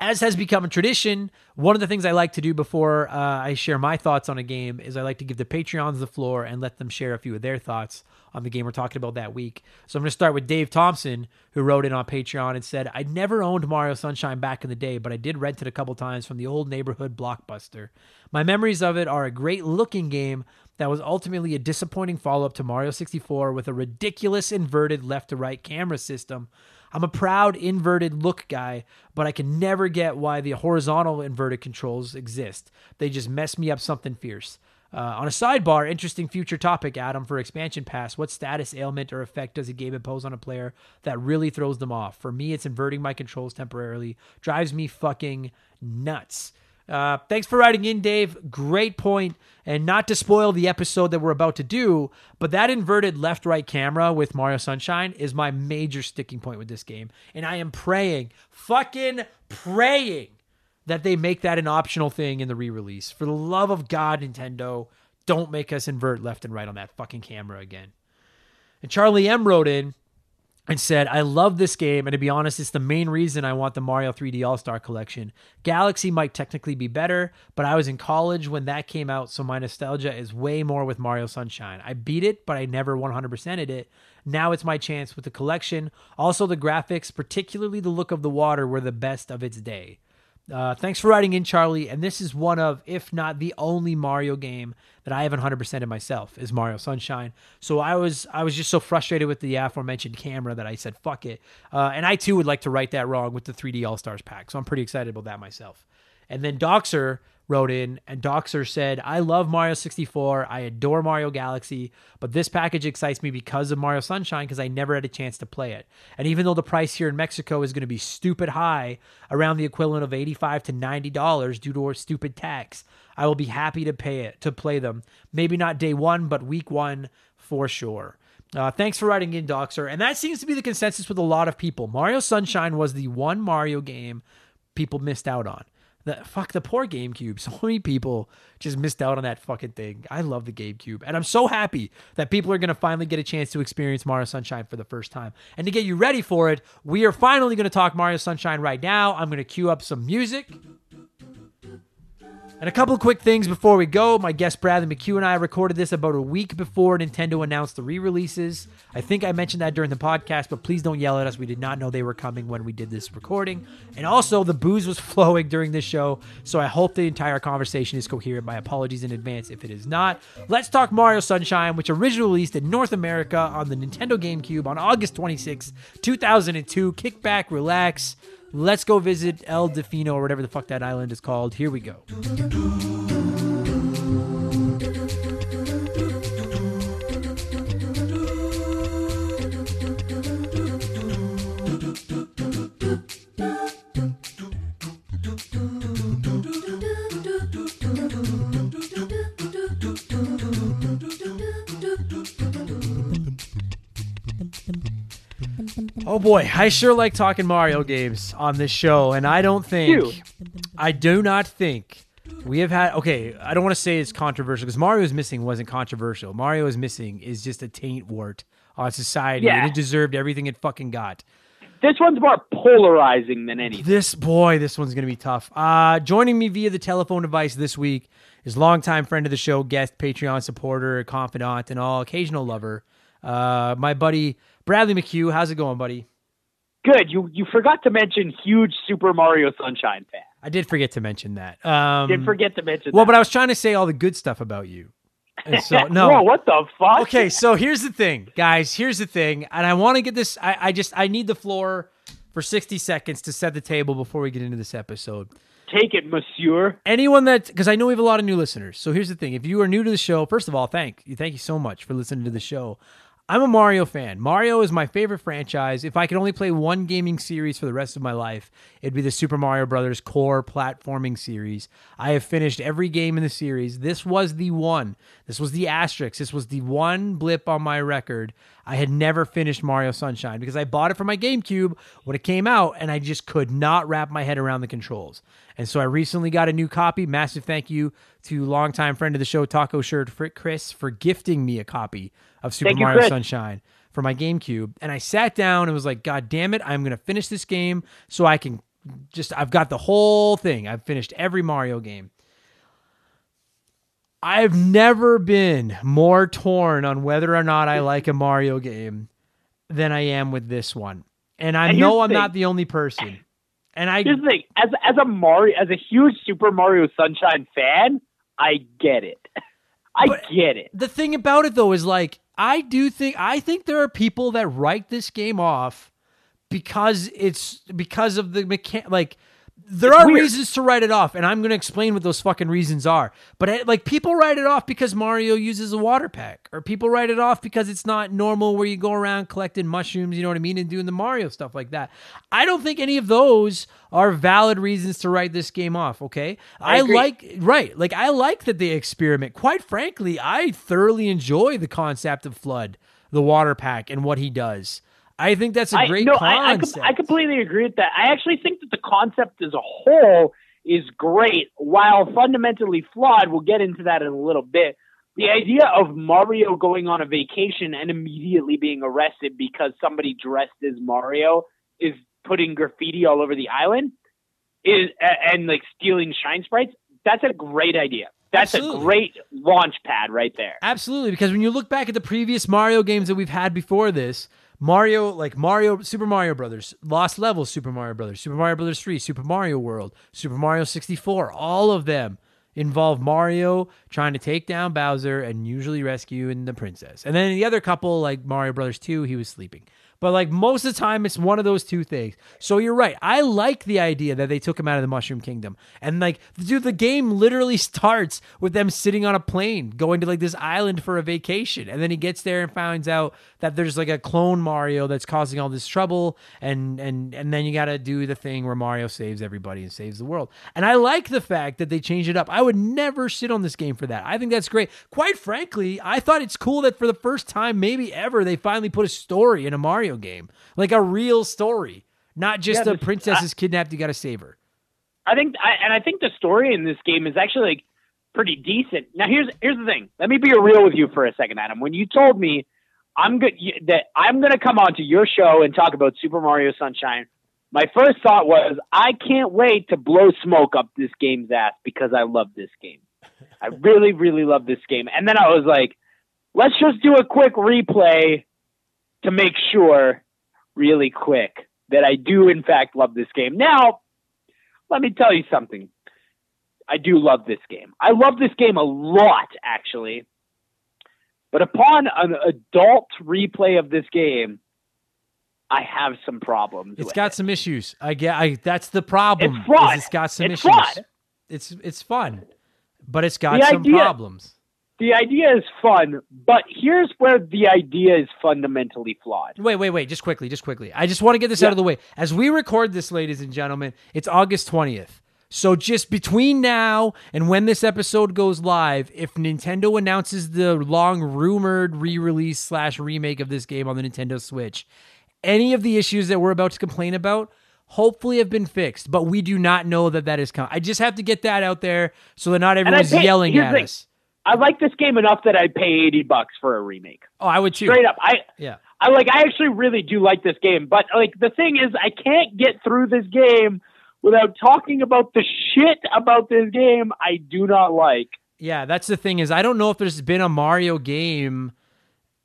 As has become a tradition, one of the things I like to do before uh, I share my thoughts on a game is I like to give the Patreons the floor and let them share a few of their thoughts on the game we're talking about that week. So I'm going to start with Dave Thompson, who wrote in on Patreon and said, I never owned Mario Sunshine back in the day, but I did rent it a couple times from the old neighborhood Blockbuster. My memories of it are a great-looking game that was ultimately a disappointing follow-up to Mario sixty-four with a ridiculous inverted left-to-right camera system. I'm a proud inverted look guy, but I can never get why the horizontal inverted controls exist. They just mess me up something fierce. Uh, on a sidebar, interesting future topic, Adam, for Expansion Pass. What status, ailment, or effect does a game impose on a player that really throws them off? For me, it's inverting my controls temporarily. Drives me fucking nuts. Uh, thanks for writing in, Dave. Great point. And not to spoil the episode that we're about to do, but that inverted left-right camera with Mario Sunshine is my major sticking point with this game. And I am praying, fucking praying, that they make that an optional thing in the re-release. For the love of God, Nintendo, don't make us invert left and right on that fucking camera again. And Charlie M wrote in and said, I love this game, and to be honest, it's the main reason I want the Mario three D All-Star collection. Galaxy might technically be better, but I was in college when that came out, so my nostalgia is way more with Mario Sunshine. I beat it, but I never one hundred percented it. Now it's my chance with the collection. Also, the graphics, particularly the look of the water, were the best of its day. Uh, thanks for writing in, Charlie. And this is one of, if not the only Mario game that I haven't one hundred percented myself is Mario Sunshine. So I was I was just so frustrated with the aforementioned camera that I said, fuck it. Uh, and I, too, would like to right that wrong with the three D All-Stars pack. So I'm pretty excited about that myself. And then Doxer wrote in, and Doxer said, I love Mario sixty-four. I adore Mario Galaxy, but this package excites me because of Mario Sunshine because I never had a chance to play it. And even though the price here in Mexico is going to be stupid high, around the equivalent of eighty-five to ninety dollars due to our stupid tax, I will be happy to pay it, to play them. Maybe not day one, but week one for sure. Uh, thanks for writing in, Doxer. And that seems to be the consensus with a lot of people. Mario Sunshine was the one Mario game people missed out on. The, fuck the poor GameCube. So many people just missed out on that fucking thing. I love the GameCube. And I'm so happy that people are going to finally get a chance to experience Mario Sunshine for the first time. And to get you ready for it, we are finally going to talk Mario Sunshine right now. I'm going to cue up some music. And a couple of quick things before we go. My guest Bradley McHugh and I recorded this about a week before Nintendo announced the re-releases. I think I mentioned that during the podcast, but please don't yell at us. We did not know they were coming when we did this recording. And also, the booze was flowing during this show, so I hope the entire conversation is coherent. My apologies in advance if it is not. Let's talk Mario Sunshine, which originally released in North America on the Nintendo GameCube on August twenty-sixth, two thousand two. Kick back, relax. Let's go visit Isle Delfino or whatever the fuck that island is called. Here we go. Oh boy, I sure like talking Mario games on this show, and I don't think, Ew. I do not think we have had, okay, I don't want to say it's controversial, because Mario is Missing wasn't controversial. Mario is Missing is just a taint wart on society, yeah. And it deserved everything it fucking got. This one's more polarizing than anything. This, boy, this one's going to be tough. Uh, joining me via the telephone device this week is longtime friend of the show, guest, Patreon supporter, confidant, and all occasional lover, uh, my buddy, Bradley McHugh. How's it going, buddy? Good. You you forgot to mention huge Super Mario Sunshine fan. I did forget to mention that. Um, did forget to mention well, that. Well, but I was trying to say all the good stuff about you. And so, no. Whoa, what the fuck? Okay, so here's the thing, guys. Here's the thing. And I want to get this. I, I just, I need the floor for sixty seconds to set the table before we get into this episode. Take it, monsieur. Anyone that, because I know we have a lot of new listeners. So here's the thing. If you are new to the show, first of all, thank you. Thank you so much for listening to the show. I'm a Mario fan. Mario is my favorite franchise. If I could only play one gaming series for the rest of my life, it'd be the Super Mario Brothers core platforming series. I have finished every game in the series. This was the one. This was the asterisk. This was the one blip on my record. I had never finished Mario Sunshine because I bought it for my GameCube when it came out, and I just could not wrap my head around the controls. And so I recently got a new copy. Massive thank you to longtime friend of the show, Taco Shirt Chris, for gifting me a copy of Super Mario Sunshine for my GameCube. And I sat down and was like, God damn it, I'm going to finish this game so I can just, I've got the whole thing. I've finished every Mario game. I've never been more torn on whether or not I like a Mario game than I am with this one. And I and know I'm thing. not the only person. And I here's the thing, as as a Mario, as a huge Super Mario Sunshine fan, I get it. I get it. The thing about it though is like I do think I think there are people that write this game off because it's because of the mechan- like there it's are weird. reasons to write it off, and I'm going to explain what those fucking reasons are. But I, like people write it off because Mario uses a water pack, or people write it off because it's not normal where you go around collecting mushrooms, you know what I mean, and doing the Mario stuff like that. I don't think any of those are valid reasons to write this game off, okay? I, I like right, like I like that they experiment. Quite frankly, I thoroughly enjoy the concept of Flood, the water pack, and what he does. I think that's a great I, no, concept. I, I, I completely agree with that. I actually think that the concept as a whole is great, while fundamentally flawed. We'll get into that in a little bit. The idea of Mario going on a vacation and immediately being arrested because somebody dressed as Mario is putting graffiti all over the island is and like stealing shine sprites. That's a great idea. That's Absolutely. a great launch pad right there. Absolutely, because when you look back at the previous Mario games that we've had before this, Mario, like Mario, Super Mario Brothers, Lost Levels, Super Mario Brothers, Super Mario Brothers three, Super Mario World, Super Mario sixty-four, all of them involve Mario trying to take down Bowser and usually rescuing the princess. And then the other couple, like Mario Brothers two, he was sleeping. But like most of the time, it's one of those two things. So you're right. I like the idea that they took him out of the Mushroom Kingdom. And like, dude, the game literally starts with them sitting on a plane, going to like this island for a vacation. And then he gets there and finds out that there's like a clone Mario that's causing all this trouble. And and and then you got to do the thing where Mario saves everybody and saves the world. And I like the fact that they changed it up. I would never sit on this game for that. I think that's great. Quite frankly, I thought it's cool that for the first time, maybe ever, they finally put a story in a Mario game, like a real story, not just yeah, the princess I, is kidnapped, you got to save her. I think, I, and I think the story in this game is actually like pretty decent. Now, here's here's the thing. Let me be real with you for a second, Adam. When you told me I'm good that I'm going to come onto your show and talk about Super Mario Sunshine, my first thought was, I can't wait to blow smoke up this game's ass because I love this game. I really, really love this game. And then I was like, let's just do a quick replay to make sure really quick that I do, in fact, love this game. Now, let me tell you something. I do love this game. I love this game a lot, actually. But upon an adult replay of this game, I have some problems. It's with got it. some issues. I get. I, that's the problem. It's fun. It's got some it's issues. Fun. It's it's fun, but it's got the some idea, problems. The idea is fun, but here's where the idea is fundamentally flawed. Wait, wait, wait. Just quickly, just quickly. I just want to get this yeah. out of the way. As we record this, ladies and gentlemen, it's August twentieth. So just between now and when this episode goes live, if Nintendo announces the long-rumored re-release slash remake of this game on the Nintendo Switch, any of the issues that we're about to complain about hopefully have been fixed, but we do not know that that is coming. I just have to get that out there so that not everyone's pay, yelling at the, us. I like this game enough that I'd pay eighty bucks for a remake. Oh, I would too. Straight up. I, yeah. I like, I actually really do like this game, but like the thing is I can't get through this game without talking about the shit about this game I do not like. Yeah, that's the thing is I don't know if there's been a Mario game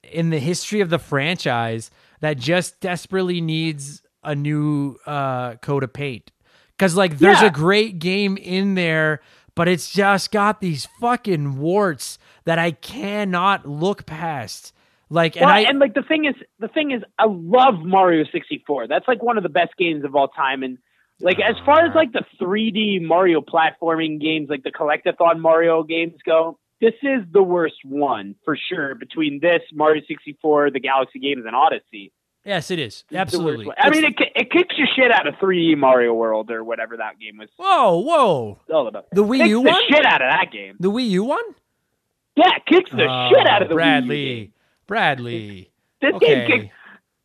in the history of the franchise that just desperately needs a new uh, coat of paint. Because, like, there's yeah. a great game in there, but it's just got these fucking warts that I cannot look past. Like, well, and I and like the thing is, the thing is, I love Mario sixty-four. That's like one of the best games of all time. And like, as far as like the three D Mario platforming games, like the Collectathon Mario games go, this is the worst one for sure between this, Mario sixty-four, the Galaxy games, and Odyssey. Yes, it is. Absolutely. I mean, it it kicks your shit out of three D Mario World or whatever that game was. Whoa, whoa. All about. The Wii U one? Kicks the shit out of that game. The Wii U one? Yeah, kicks the uh, shit out of the Bradley. Wii U. Bradley. This okay. game kicks...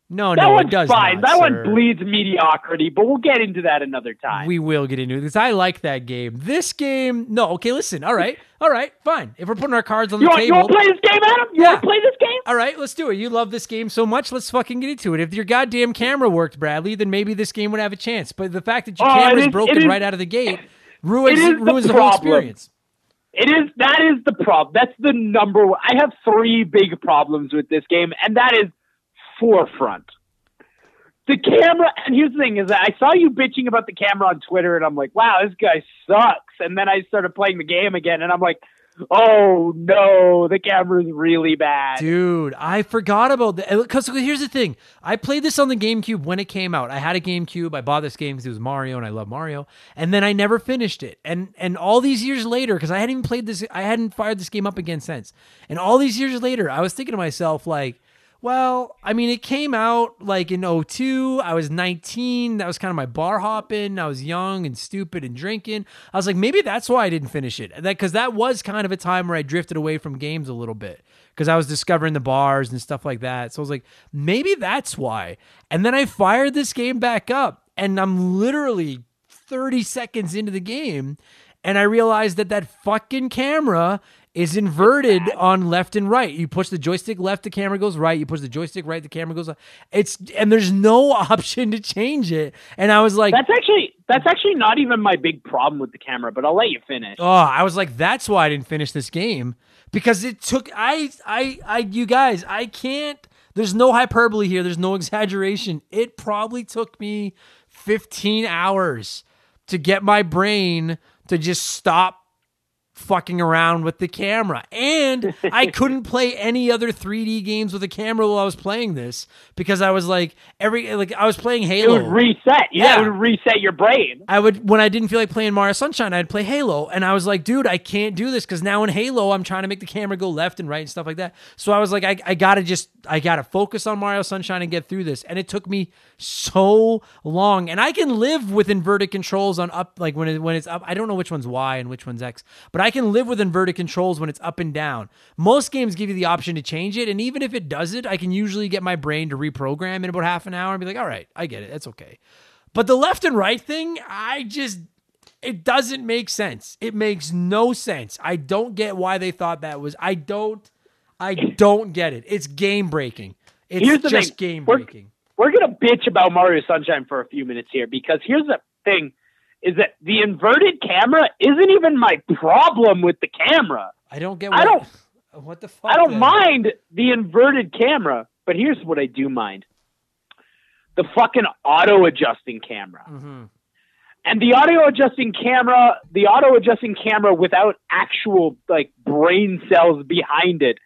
No, that no, it does fine. Not, that sir. One bleeds mediocrity, but we'll get into that another time. We will get into it, because I like that game. This game... No, okay, listen. All right. All right, fine. If we're putting our cards on the you want, table... You want to play this game, Adam? You yeah. want to play this game? All right, let's do it. You love this game so much, let's fucking get into it. If your goddamn camera worked, Bradley, then maybe this game would have a chance. But the fact that your oh, camera's is, broken is, right out of the gate ruins, the, ruins the whole experience. It is, that is the problem. That's the number one. I have three big problems with this game, and that is... forefront. The camera, and here's the thing, is that I saw you bitching about the camera on Twitter, and I'm like, wow, this guy sucks. And then I started playing the game again, and I'm like, oh no, the camera's really bad. Dude, I forgot about that. Because here's the thing. I played this on the GameCube when it came out. I had a GameCube. I bought this game because it was Mario, and I love Mario. And then I never finished it. And and all these years later, because I hadn't even played this, I hadn't fired this game up again since. And all these years later, I was thinking to myself, like, well, I mean, it came out like in oh two. I was nineteen. That was kind of my bar hopping. I was young and stupid and drinking. I was like, maybe that's why I didn't finish it. That because that was kind of a time where I drifted away from games a little bit because I was discovering the bars and stuff like that. So I was like, maybe that's why. And then I fired this game back up, and I'm literally thirty seconds into the game, and I realized that that fucking camera is inverted on left and right. You push the joystick left, the camera goes right. You push the joystick right, the camera goes left. It's and there's no option to change it. And I was like, that's actually that's actually not even my big problem with the camera, but I'll let you finish. Oh, I was like, that's why I didn't finish this game. Because it took I I I you guys, I can't there's no hyperbole here, there's no exaggeration. It probably took me fifteen hours to get my brain to just stop fucking around with the camera, and I couldn't play any other three D games with a camera while I was playing this because I was like every like I was playing Halo. It would reset, yeah, yeah. It would reset your brain. I would when I didn't feel like playing Mario Sunshine, I'd play Halo, and I was like, dude, I can't do this because now in Halo, I'm trying to make the camera go left and right and stuff like that. So I was like, I, I gotta just I gotta focus on Mario Sunshine and get through this, and it took me so long. And I can live with inverted controls on up like when it, when it's up. I don't know which one's Y and which one's X, but I can live with inverted controls when it's up and down. Most games give you the option to change it, and even if it doesn't, I can usually get my brain to reprogram in about half an hour and be like, all right, I get it. That's okay. But the left and right thing, I just, it doesn't make sense. It makes no sense. I don't get why they thought that was, I don't, I don't get it. It's game breaking. It's just game breaking. We're, we're going to bitch about Mario Sunshine for a few minutes here, because here's the thing. Is that the inverted camera isn't even my problem with the camera. I don't get what, I don't, what the fuck. I don't then? mind the inverted camera, but here's what I do mind. The fucking auto-adjusting camera. Mm-hmm. And the auto-adjusting camera, the auto-adjusting camera without actual like brain cells behind it.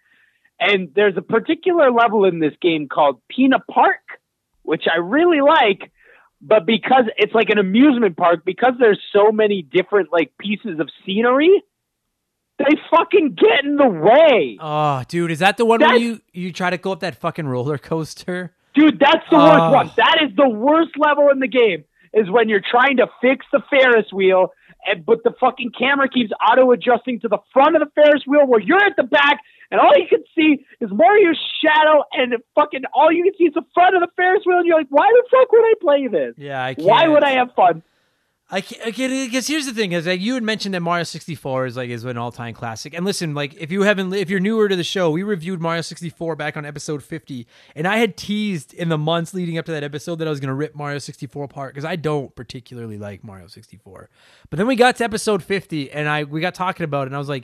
And there's a particular level in this game called Pina Park, which I really like. But because it's like an amusement park, because there's so many different like pieces of scenery, they fucking get in the way. Oh, dude, is that the one that's, where you, you try to go up that fucking roller coaster? Dude, that's the oh. worst one. That is the worst level in the game, is when you're trying to fix the Ferris wheel, and but the fucking camera keeps auto-adjusting to the front of the Ferris wheel where you're at the back, and all you can see is Mario's shadow, and fucking all you can see is the front of the Ferris wheel, and you're like, why the fuck would I play this? Yeah, I can't. Why would I have fun? I can't, because here's the thing, is that you had mentioned that Mario sixty-four is like is an all-time classic. And listen, like if you haven't, if you're newer to the show, we reviewed Mario sixty-four back on episode fifty, and I had teased in the months leading up to that episode that I was going to rip Mario sixty-four apart because I don't particularly like Mario sixty-four. But then we got to episode fifty, and I we got talking about it, and I was like,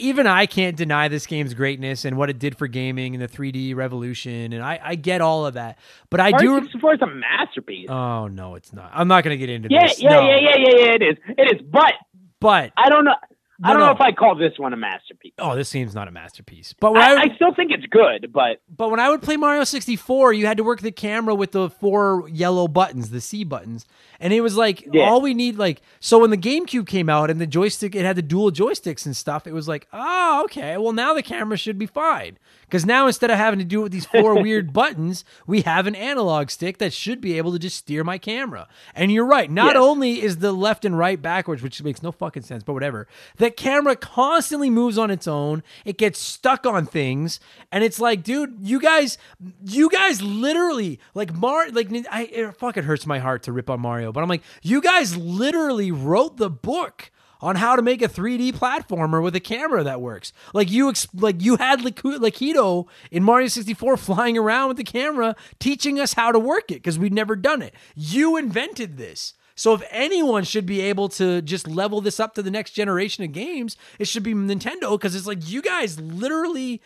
even I can't deny this game's greatness and what it did for gaming and the three D revolution, and I, I get all of that. But I Mario do. sixty-four is a masterpiece. Oh no, it's not. I'm not going to get into yeah, this. Yeah, no. yeah, yeah, yeah, yeah. It is. It is. But but I don't know. No, I don't no. know if I call this one a masterpiece. Oh, this seems not a masterpiece. But when I, I, would, I still think it's good, but... But when I would play Mario sixty-four, you had to work the camera with the four yellow buttons, the C buttons. And it was like, yeah. all we need, like... So when the GameCube came out and the joystick, it had the dual joysticks and stuff, it was like, oh, okay, well, now the camera should be fine. Because now instead of having to do it with these four weird buttons, we have an analog stick that should be able to just steer my camera. And you're right. Not yes. only is the left and right backwards, which makes no fucking sense, but whatever... The camera constantly moves on its own. It gets stuck on things. And it's like, dude, you guys, you guys literally, like, Mar, like, I, it fucking hurts my heart to rip on Mario. But I'm like, you guys literally wrote the book on how to make a three D platformer with a camera that works. Like, you ex- like you had Lakitu in Mario sixty-four flying around with the camera, teaching us how to work it because we'd never done it. You invented this. So if anyone should be able to just level this up to the next generation of games, it should be Nintendo, because it's like, you guys literally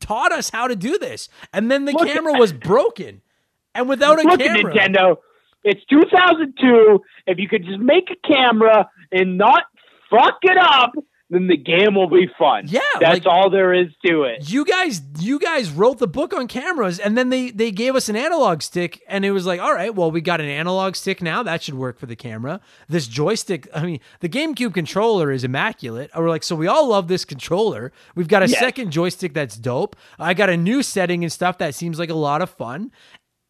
taught us how to do this. And then the look, camera was broken. And without a look camera... Look at Nintendo. It's two thousand two. If you could just make a camera and not fuck it up, then the game will be fun. Yeah. That's like, all there is to it. You guys you guys wrote the book on cameras, and then they, they gave us an analog stick, and it was like, all right, well, we got an analog stick now. That should work for the camera. This joystick, I mean, the GameCube controller is immaculate. We're like, so we all love this controller. We've got a yes. second joystick that's dope. I got a new setting and stuff that seems like a lot of fun.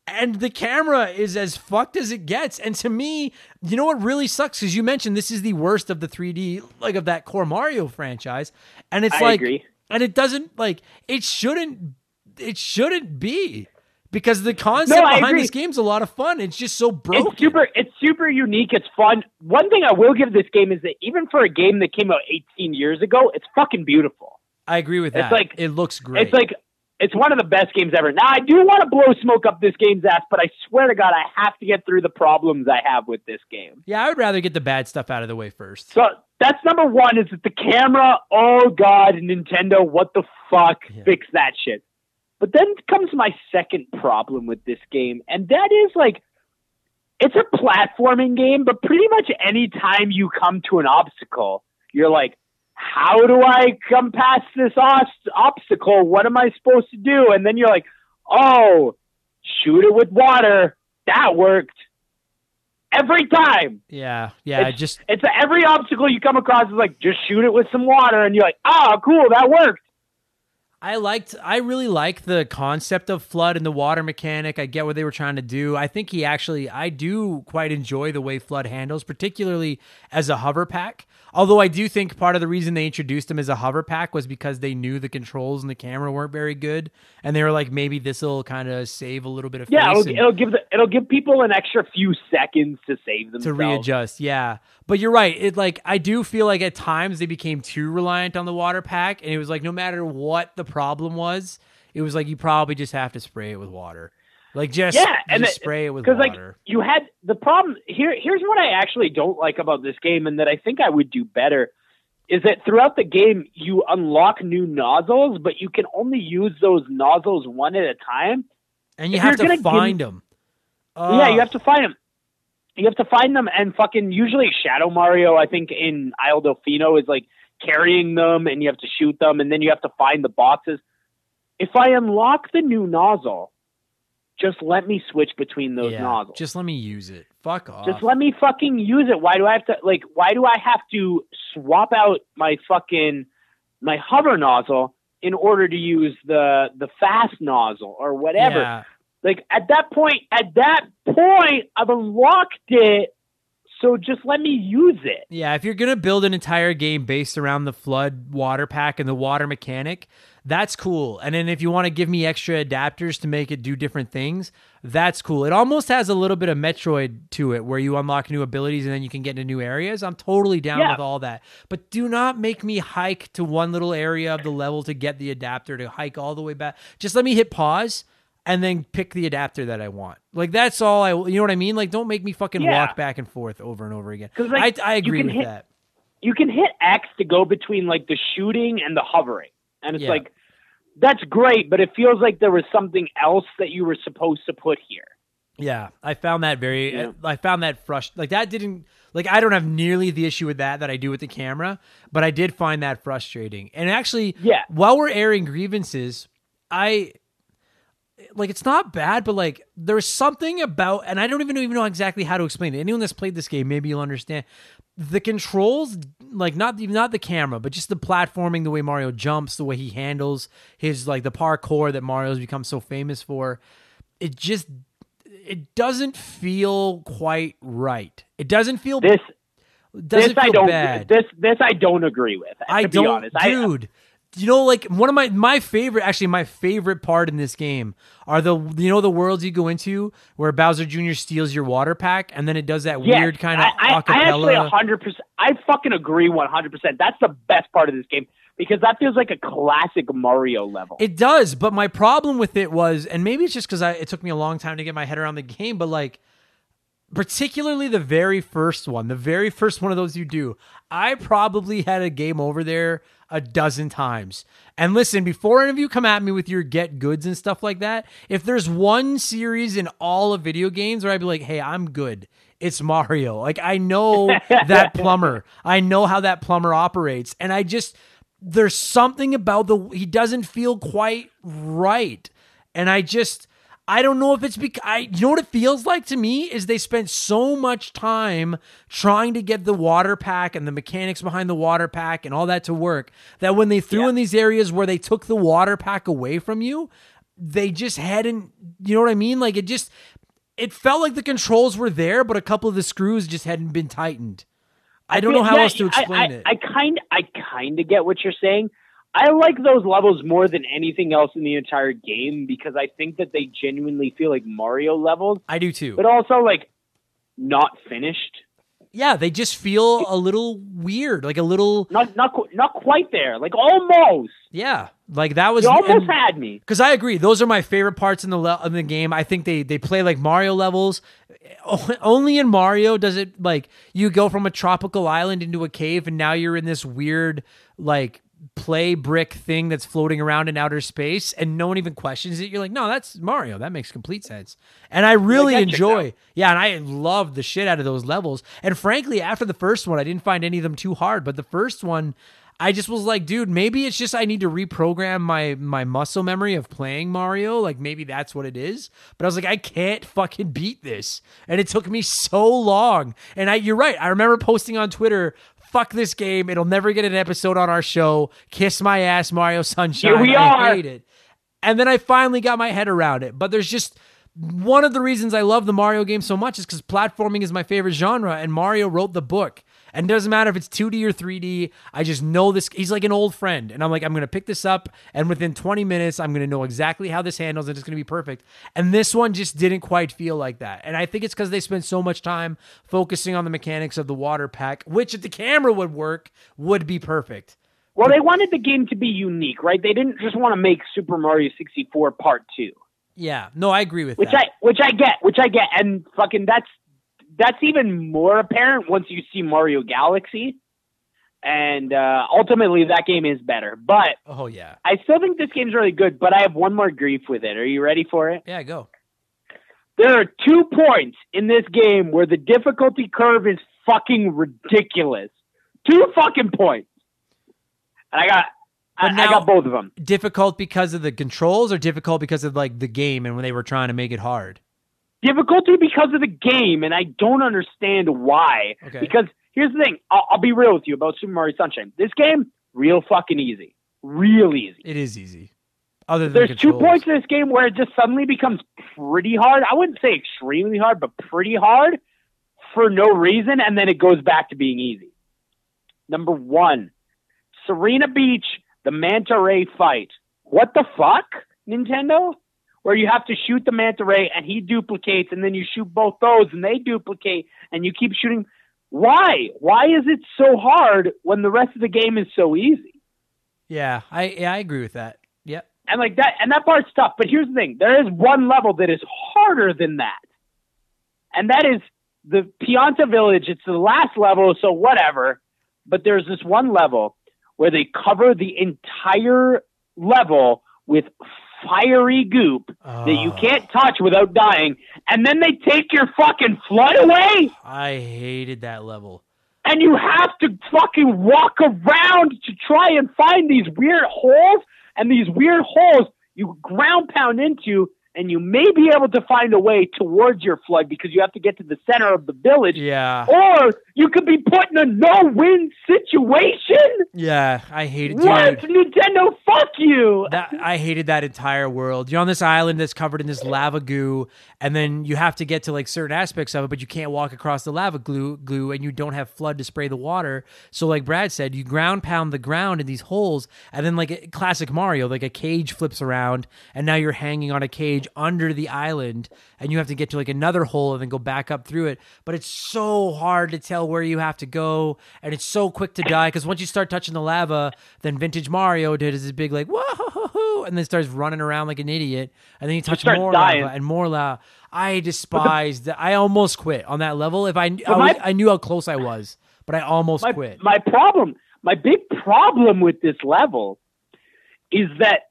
And the camera is as fucked as it gets. And to me, you know what really sucks? Because you mentioned this is the worst of the three D, like of that core Mario franchise. And it's I like, agree. And it doesn't like, it shouldn't, it shouldn't be. Because the concept no, behind agree. this game's a lot of fun. It's just so broken. It's super, it's super unique. It's fun. One thing I will give this game is that even for a game that came out eighteen years ago, it's fucking beautiful. I agree with that. It's like, it looks great. It's like, It's one of the best games ever. Now, I do want to blow smoke up this game's ass, but I swear to God, I have to get through the problems I have with this game. Yeah, I would rather get the bad stuff out of the way first. So that's number one, is that the camera, oh God, Nintendo, what the fuck, yeah. fix that shit. But then comes my second problem with this game, and that is, like, it's a platforming game, but pretty much any time you come to an obstacle, you're like, how do I come past this obstacle? What am I supposed to do? And then you're like, oh, shoot it with water. That worked. Every time. Yeah, yeah. It's, just it's every obstacle you come across is like, just shoot it with some water. And you're like, oh, cool, that worked. I liked, I really like the concept of Flood and the water mechanic. I get what they were trying to do. I think he actually, I do quite enjoy the way Flood handles, particularly as a hover pack. Although I do think part of the reason they introduced him as a hover pack was because they knew the controls and the camera weren't very good. And they were like, maybe this will kind of save a little bit of face. Yeah, it'll, and, it'll, give the, it'll give people an extra few seconds to save themselves. To readjust, yeah. But you're right. It like I do feel like at times they became too reliant on the water pack. And it was like, no matter what the problem was, it was like you probably just have to spray it with water. Like just, yeah, and just the, spray it with water. Because like you had the problem here. Here's what I actually don't like about this game, and that I think I would do better, is that throughout the game you unlock new nozzles, but you can only use those nozzles one at a time, and you if have to find give, them. Uh, yeah, you have to find them. You have to find them, and fucking usually Shadow Mario, I think in Isle Delfino, is like carrying them, and you have to shoot them, and then you have to find the boxes. If I unlock the new nozzle, just let me switch between those yeah, nozzles. Just let me use it. Fuck off. Just let me fucking use it. Why do I have to like? Why do I have to swap out my fucking my hover nozzle in order to use the the fast nozzle or whatever? Yeah. Like, at that point, at that point, I've unlocked it, so just let me use it. Yeah, if you're going to build an entire game based around the Flood water pack and the water mechanic, that's cool. And then if you want to give me extra adapters to make it do different things, that's cool. It almost has a little bit of Metroid to it, where you unlock new abilities and then you can get into new areas. I'm totally down yeah. with all that. But do not make me hike to one little area of the level to get the adapter to hike all the way back. Just let me hit pause and then pick the adapter that I want. Like, that's all I... You know what I mean? Like, don't make me fucking yeah. walk back and forth over and over again. Like, I, I agree with hit, that. You can hit X to go between, like, the shooting and the hovering. And it's yeah. like, that's great, but it feels like there was something else that you were supposed to put here. Yeah, I found that very, yeah. I found that frustrating. Like that didn't, like I don't have nearly the issue with that that I do with the camera, but I did find that frustrating. And actually, yeah. while we're airing grievances, I, like it's not bad, but like there's something about, and I don't even even know exactly how to explain it. Anyone that's played this game, maybe you'll understand. The controls, like not not the camera, but just the platforming, the way Mario jumps, the way he handles his, like the parkour that Mario's become so famous for, it just... it doesn't feel quite right. It doesn't feel this. Doesn't this feel I don't, bad. This this I don't agree with. I to don't, be honest. dude. I, you know, like one of my my favorite, actually, my favorite part in this game are the you know the worlds you go into where Bowser Junior steals your water pack and then it does that yes, weird kind of acapella. I actually one hundred percent. I fucking agree one hundred percent. That's the best part of this game. Because that feels like a classic Mario level. It does, but my problem with it was, and maybe it's just because it took me a long time to get my head around the game, but like, particularly the very first one, the very first one of those you do, I probably had a game over there a dozen times. And listen, before any of you come at me with your get goods and stuff like that, if there's one series in all of video games where I'd be like, hey, I'm good, it's Mario. Like, I know that plumber. I know how that plumber operates. And I just... there's something about the, he doesn't feel quite right. And I just, I don't know if it's because I, you know what it feels like to me is they spent so much time trying to get the water pack and the mechanics behind the water pack and all that to work that when they threw yeah. in these areas where they took the water pack away from you, they just hadn't, you know what I mean? Like it just, it felt like the controls were there, but a couple of the screws just hadn't been tightened. I don't know how yeah, else to explain I, I, it. I kind, I kind of get what you're saying. I like those levels more than anything else in the entire game because I think that they genuinely feel like Mario levels. I do too. But also like not finished. Yeah, they just feel a little weird, like a little not not not quite there, like almost. Yeah, like that was you almost and, had me because I agree. Those are my favorite parts in the le- in the game. I think they they play like Mario levels. Only in Mario does it like you go from a tropical island into a cave, and now you're in this weird like play brick thing that's floating around in outer space, and no one even questions it. You're like, no, that's Mario. That makes complete sense. And I really like enjoy, yeah, and I love the shit out of those levels. And frankly, after the first one, I didn't find any of them too hard. But the first one, I just was like, dude, maybe it's just I need to reprogram my my muscle memory of playing Mario. Like maybe that's what it is. But I was like, I can't fucking beat this, and it took me so long. And I, you're right. I remember posting on Twitter. Fuck this game. It'll never get an episode on our show. Kiss my ass, Mario Sunshine. Here we are. I hate it. And then I finally got my head around it. But there's just one of the reasons I love the Mario game so much is because platforming is my favorite genre, and Mario wrote the book. And it doesn't matter if it's two D or three D. I just know this. He's like an old friend. And I'm like, I'm going to pick this up. And within twenty minutes, I'm going to know exactly how this handles. And it's going to be perfect. And this one just didn't quite feel like that. And I think it's because they spent so much time focusing on the mechanics of the water pack, which if the camera would work, would be perfect. Well, they wanted the game to be unique, right? They didn't just want to make Super Mario sixty-four Part two. Yeah. No, I agree with which that. I, which I get. Which I get. And fucking that's. That's even more apparent once you see Mario Galaxy, and uh, ultimately that game is better. But oh yeah, I still think this game's really good. But I have one more grief with it. Are you ready for it? Yeah, go. There are two points in this game where the difficulty curve is fucking ridiculous. Two fucking points, and I got I, I got both of them. Difficult because of the controls, or difficult because of like the game and when they were trying to make it hard. Difficulty because of the game, and I don't understand why. Okay. Because here's the thing. I'll, I'll be real with you about Super Mario Sunshine. This game, real fucking easy. Real easy. It is easy. Other than There's the two points in this game where it just suddenly becomes pretty hard. I wouldn't say extremely hard, but pretty hard for no reason, and then it goes back to being easy. Number one, Sirena Beach, the manta ray fight. What the fuck, Nintendo? Where you have to shoot the manta ray and he duplicates, and then you shoot both those and they duplicate, and you keep shooting. Why? Why is it so hard when the rest of the game is so easy? Yeah, I yeah, I agree with that. Yep. And like that, and that part's tough. But here's the thing: there is one level that is harder than that, and that is the Pianta Village. It's the last level, so whatever. But there's this one level where they cover the entire level with fiery goop uh, that you can't touch without dying, and then they take your fucking flood away? I hated that level. And you have to fucking walk around to try and find these weird holes, and these weird holes you ground pound into, and you may be able to find a way towards your flood because you have to get to the center of the village. Yeah. Or you could be put in a no-win situation. Yeah, I hated it. What? Dude. Nintendo, fuck you. That, I hated that entire world. You're on this island that's covered in this lava goo, and then you have to get to like certain aspects of it, but you can't walk across the lava glue, glue, and you don't have flood to spray the water. So like Brad said, you ground pound the ground in these holes, and then like classic Mario, like a cage flips around, and now you're hanging on a cage under the island, and you have to get to like another hole and then go back up through it. But it's so hard to tell where you have to go, and it's so quick to die because once you start touching the lava, then vintage Mario did is this big like whoa, and then starts running around like an idiot, and then you touch you more dying. lava and more lava. I despised that. I almost quit on that level. If I I, my, I knew how close I was, but I almost my, quit. My problem, my big problem with this level is that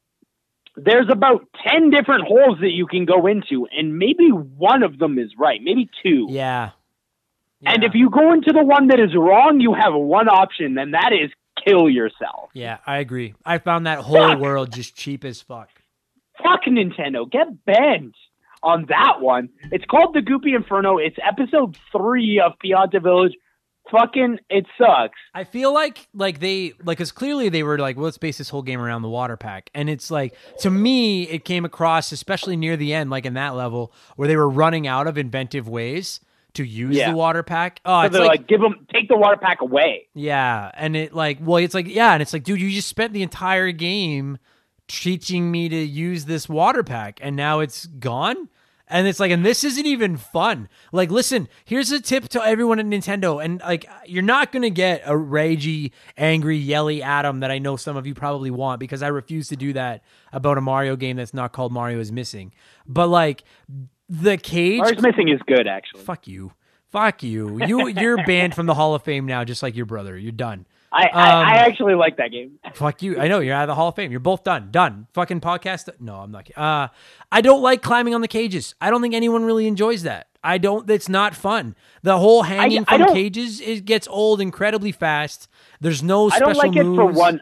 there's about ten different holes that you can go into, and maybe one of them is right. Maybe two. Yeah. yeah. And if you go into the one that is wrong, you have one option, and that is kill yourself. Yeah, I agree. I found that whole fuck. world just cheap as fuck. Fuck Nintendo. Get bent on that one. It's called The Goopy Inferno. It's episode three of Pianta Village. Fucking, it sucks. I feel like like they like because clearly they were like, well, let's base this whole game around the water pack, and it's like to me it came across, especially near the end, like in that level where they were running out of inventive ways to use yeah. the water pack. Oh, so it's they're like, like give them take the water pack away. Yeah, and it like well, it's like yeah, and it's like dude, you just spent the entire game teaching me to use this water pack, and now it's gone. And it's like, and this isn't even fun. Like, listen, here's a tip to everyone at Nintendo. And like, you're not going to get a ragey, angry, yelly Adam that I know some of you probably want because I refuse to do that about a Mario game that's not called Mario is Missing. But like the cage... Mario is Missing is good, actually. Fuck you. Fuck you. you you're banned from the Hall of Fame now, just like your brother. You're done. I, um, I, I actually like that game. Fuck you. I know. You're out of the Hall of Fame. You're both done. Done. Fucking podcast. No, I'm not kidding. Uh, I don't like climbing on the cages. I don't think anyone really enjoys that. I don't. It's not fun. The whole hanging I, from I cages, it gets old incredibly fast. There's no special moves. I don't like moves. it for one,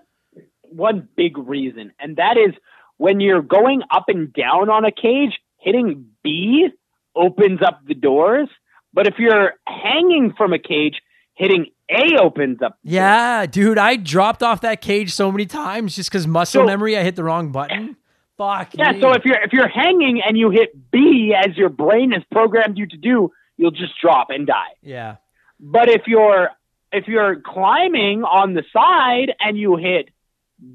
one big reason, and that is when you're going up and down on a cage, hitting B opens up the doors, but if you're hanging from a cage, hitting A opens up. Yeah, dude, I dropped off that cage so many times just because muscle so, memory. I hit the wrong button. Fuck. Yeah. Me. So if you're if you're hanging and you hit B as your brain has programmed you to do, you'll just drop and die. Yeah. But if you're if you're climbing on the side and you hit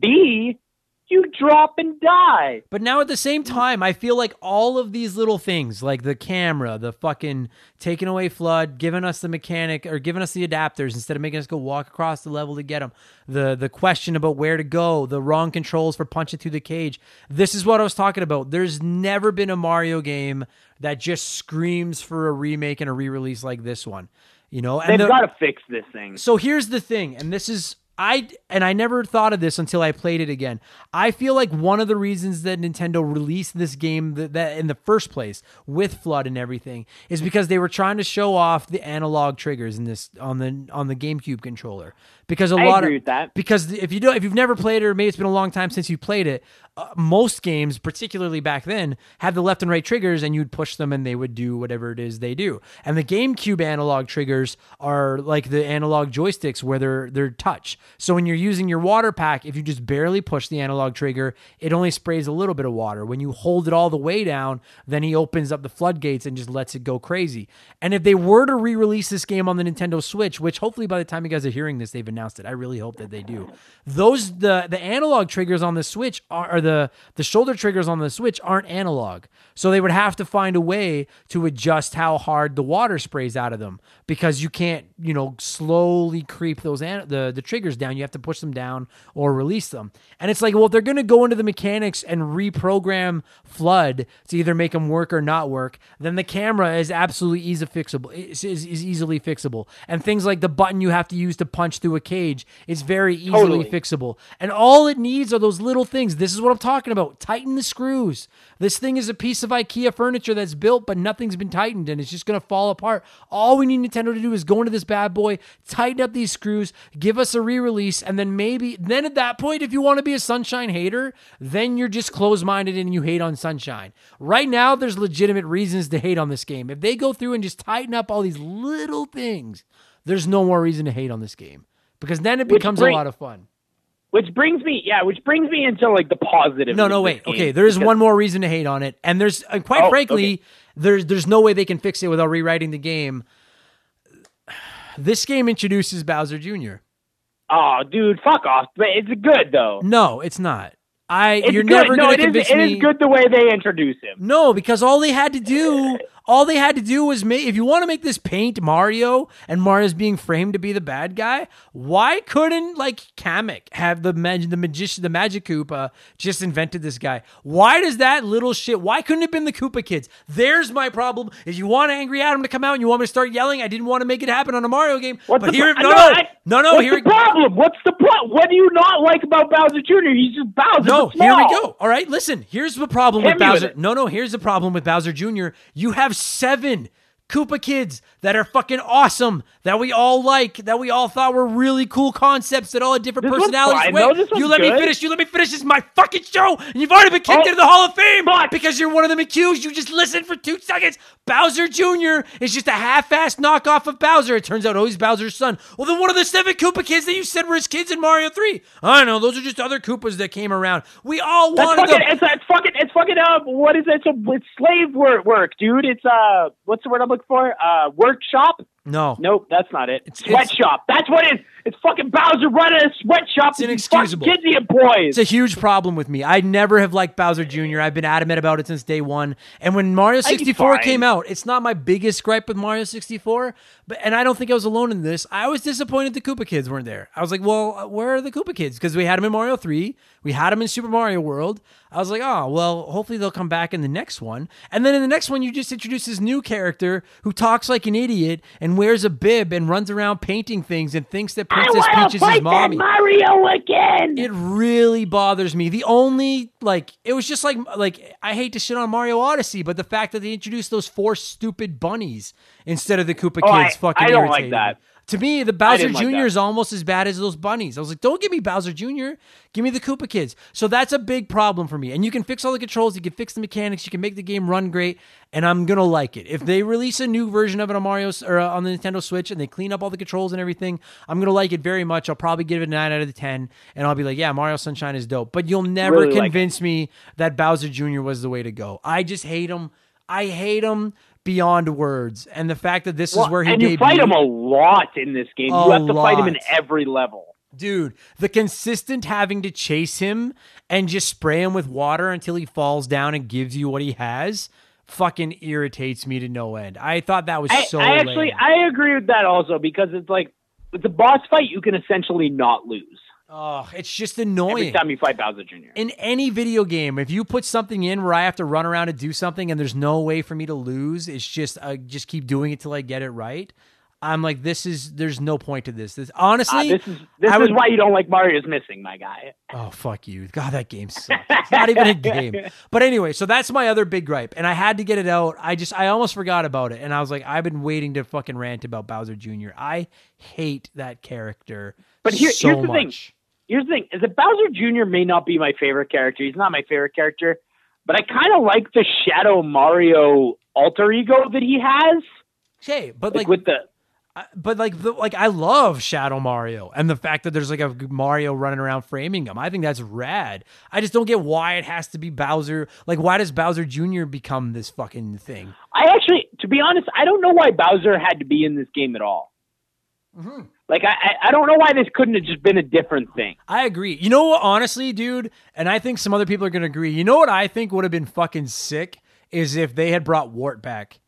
B, you drop and die. But now at the same time, I feel like all of these little things, like the camera, the fucking taking away flood, giving us the mechanic or giving us the adapters instead of making us go walk across the level to get them, the, the question about where to go, the wrong controls for punching through the cage. This is what I was talking about. There's never been a Mario game that just screams for a remake and a re-release like this one. You know, and they've got to fix this thing. So here's the thing, and this is... I and I never thought of this until I played it again. I feel like one of the reasons that Nintendo released this game that, that in the first place with Flood and everything is because they were trying to show off the analog triggers in this on the on the GameCube controller. Because a I lot agree of with that. Because if you do if you've never played it, or maybe it's been a long time since you played it, uh, most games, particularly back then, had the left and right triggers, and you'd push them, and they would do whatever it is they do. And the GameCube analog triggers are like the analog joysticks, where they're they're touch. So when you're using your water pack, if you just barely push the analog trigger, it only sprays a little bit of water. When you hold it all the way down, then he opens up the floodgates and just lets it go crazy. And if they were to re-release this game on the Nintendo Switch, which hopefully by the time you guys are hearing this, they've announced it. I really hope that they do. Those the the analog triggers on the Switch are or the the shoulder triggers on the Switch aren't analog. So they would have to find a way to adjust how hard the water sprays out of them because you can't, you know, slowly creep those an- the the triggers characters down. You have to push them down or release them. And it's like, well, they're going to go into the mechanics and reprogram Flood to either make them work or not work. Then the camera is absolutely easy fixable, is, is, is easily fixable. And things like the button you have to use to punch through a cage is very easily totally. fixable. And all it needs are those little things. This is what I'm talking about. Tighten the screws. This thing is a piece of IKEA furniture that's built, but nothing's been tightened, and it's just going to fall apart. All we need Nintendo to do is go into this bad boy, tighten up these screws, give us a re-release, and then maybe, then at that point, if you want to be a Sunshine hater, then you're just closed-minded and you hate on Sunshine. Right now, there's legitimate reasons to hate on this game. If they go through and just tighten up all these little things, there's no more reason to hate on this game, because then it becomes a lot of fun. Which brings me, yeah, which brings me into like the positive. No, no, wait. Okay, there is one more reason to hate on it, and there's and quite oh, frankly, okay. there's there's no way they can fix it without rewriting the game. This game introduces Bowser Junior Oh, dude, fuck off! But it's good though. No, it's not. I it's you're good. never no, going to convince is, me. It is good the way they introduce him. No, because all they had to do. All they had to do was make, if you want to make this paint Mario and Mario's being framed to be the bad guy, why couldn't like Kamek have the mag- the magician, the Magic Koopa just invented this guy? Why does that little shit, why couldn't it have been the Koopa Kids? There's my problem. If you want Angry Adam to come out and you want me to start yelling, I didn't want to make it happen on a Mario game. What's but the here, pro- no, no, I, no, no, what's here the it, problem? What's the problem? What do you not like about Bowser Junior? He's just Bowser. No, here we go. All right, listen, here's the problem Hit with Bowser. With no, no, here's the problem with Bowser Junior You have seven Koopa Kids that are fucking awesome, that we all like, that we all thought were really cool concepts, that all had different this personalities. Wait, you let good. me finish. You let me finish. This is my fucking show, and you've already been kicked oh, into the Hall of Fame fuck. because you're one of the McHughs. You just listened for two seconds. Bowser Junior is just a half-assed knockoff of Bowser. It turns out, oh, he's Bowser's son. Well, then one of the seven Koopa Kids that you said were his kids in Mario three. I don't know. Those are just other Koopas that came around. We all that's wanted fucking, them. It's, it's fucking, it's fucking, uh, what is it? It's, a, it's slave work, dude. It's, uh, what's the word I'm looking for? Uh, workshop? No. Nope, that's not it. It's, sweatshop. It's, that's what it is. It's fucking Bowser running a sweatshop. It's inexcusable. Fuck kids employees. It's a huge problem with me. I never have liked Bowser Junior I've been adamant about it since day one. And when Mario sixty-four came out, it's not my biggest gripe with Mario sixty-four, but and I don't think I was alone in this. I was disappointed the Koopa Kids weren't there. I was like, well, where are the Koopa Kids? Because we had them in Mario three. We had them in Super Mario World. I was like, oh, well, hopefully they'll come back in the next one. And then in the next one, you just introduce this new character who talks like an idiot and wears a bib and runs around painting things and thinks that Princess Peach is his mommy. Mario again. It really bothers me. The only like, it was just like like I hate to shit on Mario Odyssey, but the fact that they introduced those four stupid bunnies instead of the Koopa oh, Kids I, fucking I don't irritated. like that. To me, the Bowser Junior like is almost as bad as those bunnies. I was like, don't give me Bowser Junior Give me the Koopa Kids. So that's a big problem for me. And you can fix all the controls. You can fix the mechanics. You can make the game run great. And I'm going to like it. If they release a new version of it on Mario or uh, on the Nintendo Switch and they clean up all the controls and everything, I'm going to like it very much. I'll probably give it a nine out of ten. And I'll be like, yeah, Mario Sunshine is dope. But you'll never really convince like me that Bowser Junior was the way to go. I just hate him. I hate him. Beyond words, and the fact that this well, is where he and debuted. You fight him a lot in this game. A you have to lot. fight him in every level, dude. The consistent having to chase him and just spray him with water until he falls down and gives you what he has fucking irritates me to no end. I thought that was I, so. I actually lame. I agree with that also, because it's like it's a boss fight you can essentially not lose. Oh, it's just annoying. Every time you fight Bowser Junior In any video game, if you put something in where I have to run around and do something and there's no way for me to lose, it's just, I just keep doing it till I get it right. I'm like, this is, there's no point to this. This honestly, uh, this is this I is would, why you don't like Mario's Missing, my guy. Oh, fuck you. God, that game sucks. It's not even a game. But anyway, so that's my other big gripe. And I had to get it out. I just, I almost forgot about it. And I was like, I've been waiting to fucking rant about Bowser Junior I hate that character. But here, so here's the much. thing. Here's the thing is that Bowser Junior may not be my favorite character. He's not my favorite character, but I kind of like the Shadow Mario alter ego that he has. Hey, but like, like with the, I, but like, the, like I love Shadow Mario and the fact that there's like a Mario running around framing him. I think that's rad. I just don't get why it has to be Bowser. Like, why does Bowser Junior become this fucking thing? I actually, to be honest, I don't know why Bowser had to be in this game at all. Mm-hmm. Like, I I don't know why this couldn't have just been a different thing. I agree. You know what, honestly, dude, and I think some other people are going to agree, you know what I think would have been fucking sick is if they had brought Wart back.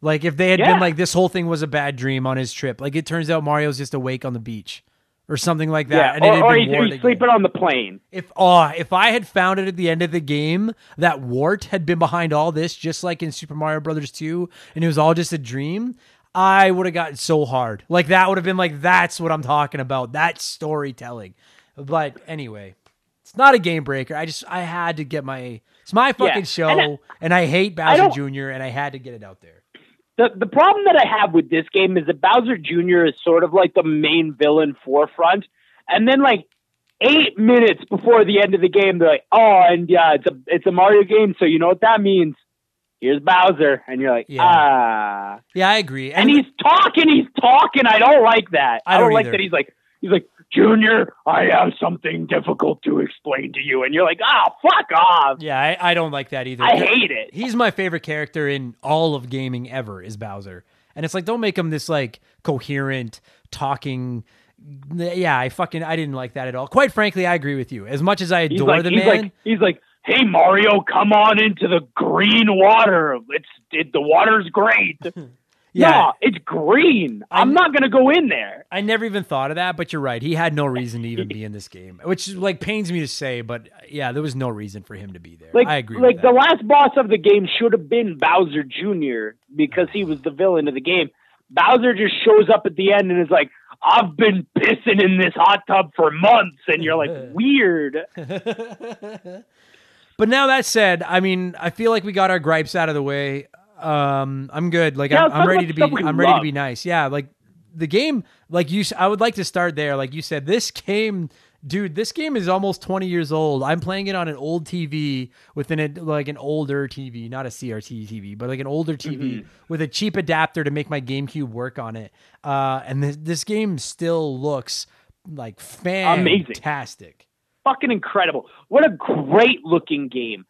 Like, if they had yeah. been like, this whole thing was a bad dream on his trip. Like, it turns out Mario's just awake on the beach. or something like that. Yeah, and or, it had been or he's, he's sleeping on the plane. If uh, if I had found it at the end of the game, that wart had been behind all this, just like in Super Mario Brothers two, and it was all just a dream, I would have gotten so hard. Like, that would have been like, that's what I'm talking about. That's storytelling. But anyway, it's not a game breaker. I just, I had to get my, it's my fucking yeah. show, and I, and I hate Bowser I Junior, and I had to get it out there. The the problem that I have with this game is that Bowser Junior is sort of like the main villain forefront. And then like eight minutes before the end of the game, they're like, oh, and yeah, it's a, it's a Mario game. So you know what that means? Here's Bowser. And you're like, yeah. ah. Yeah, I agree. And, and he's talking, he's talking. I don't like that. I don't, I don't like either. that. He's like, he's like, Junior, I have something difficult to explain to you. And you're like, ah, oh, fuck off. Yeah, I, I don't like that either. I hate it. He's my favorite character in all of gaming ever is Bowser. And it's like, don't make him this like coherent talking. Yeah, I fucking, I didn't like that at all. Quite frankly, I agree with you. As much as I adore like, the he's man. Like, he's like, hey, Mario, come on into the green water. It's it, the water's great. Yeah, no, it's green. I'm, I'm not going to go in there. I never even thought of that, but you're right. He had no reason to even be in this game, which like pains me to say, but yeah, there was no reason for him to be there. Like, I agree Like with that. The last boss of the game should have been Bowser Junior because he was the villain of the game. Bowser just shows up at the end and is like, I've been pissing in this hot tub for months. And you're like, weird. But now that said, I mean, I feel like we got our gripes out of the way. Um, I'm good. Like yeah, I'm, I'm ready to be, I'm love. ready to be nice. Yeah. Like the game, like you, I would like to start there. Like you said, this game, dude, this game is almost twenty years old. I'm playing it on an old T V within a, like an older T V, not a C R T T V, but like an older T V mm-hmm. with a cheap adapter to make my GameCube work on it. Uh, and this, this game still looks like fantastic. Amazing. Fucking incredible. What a great looking game.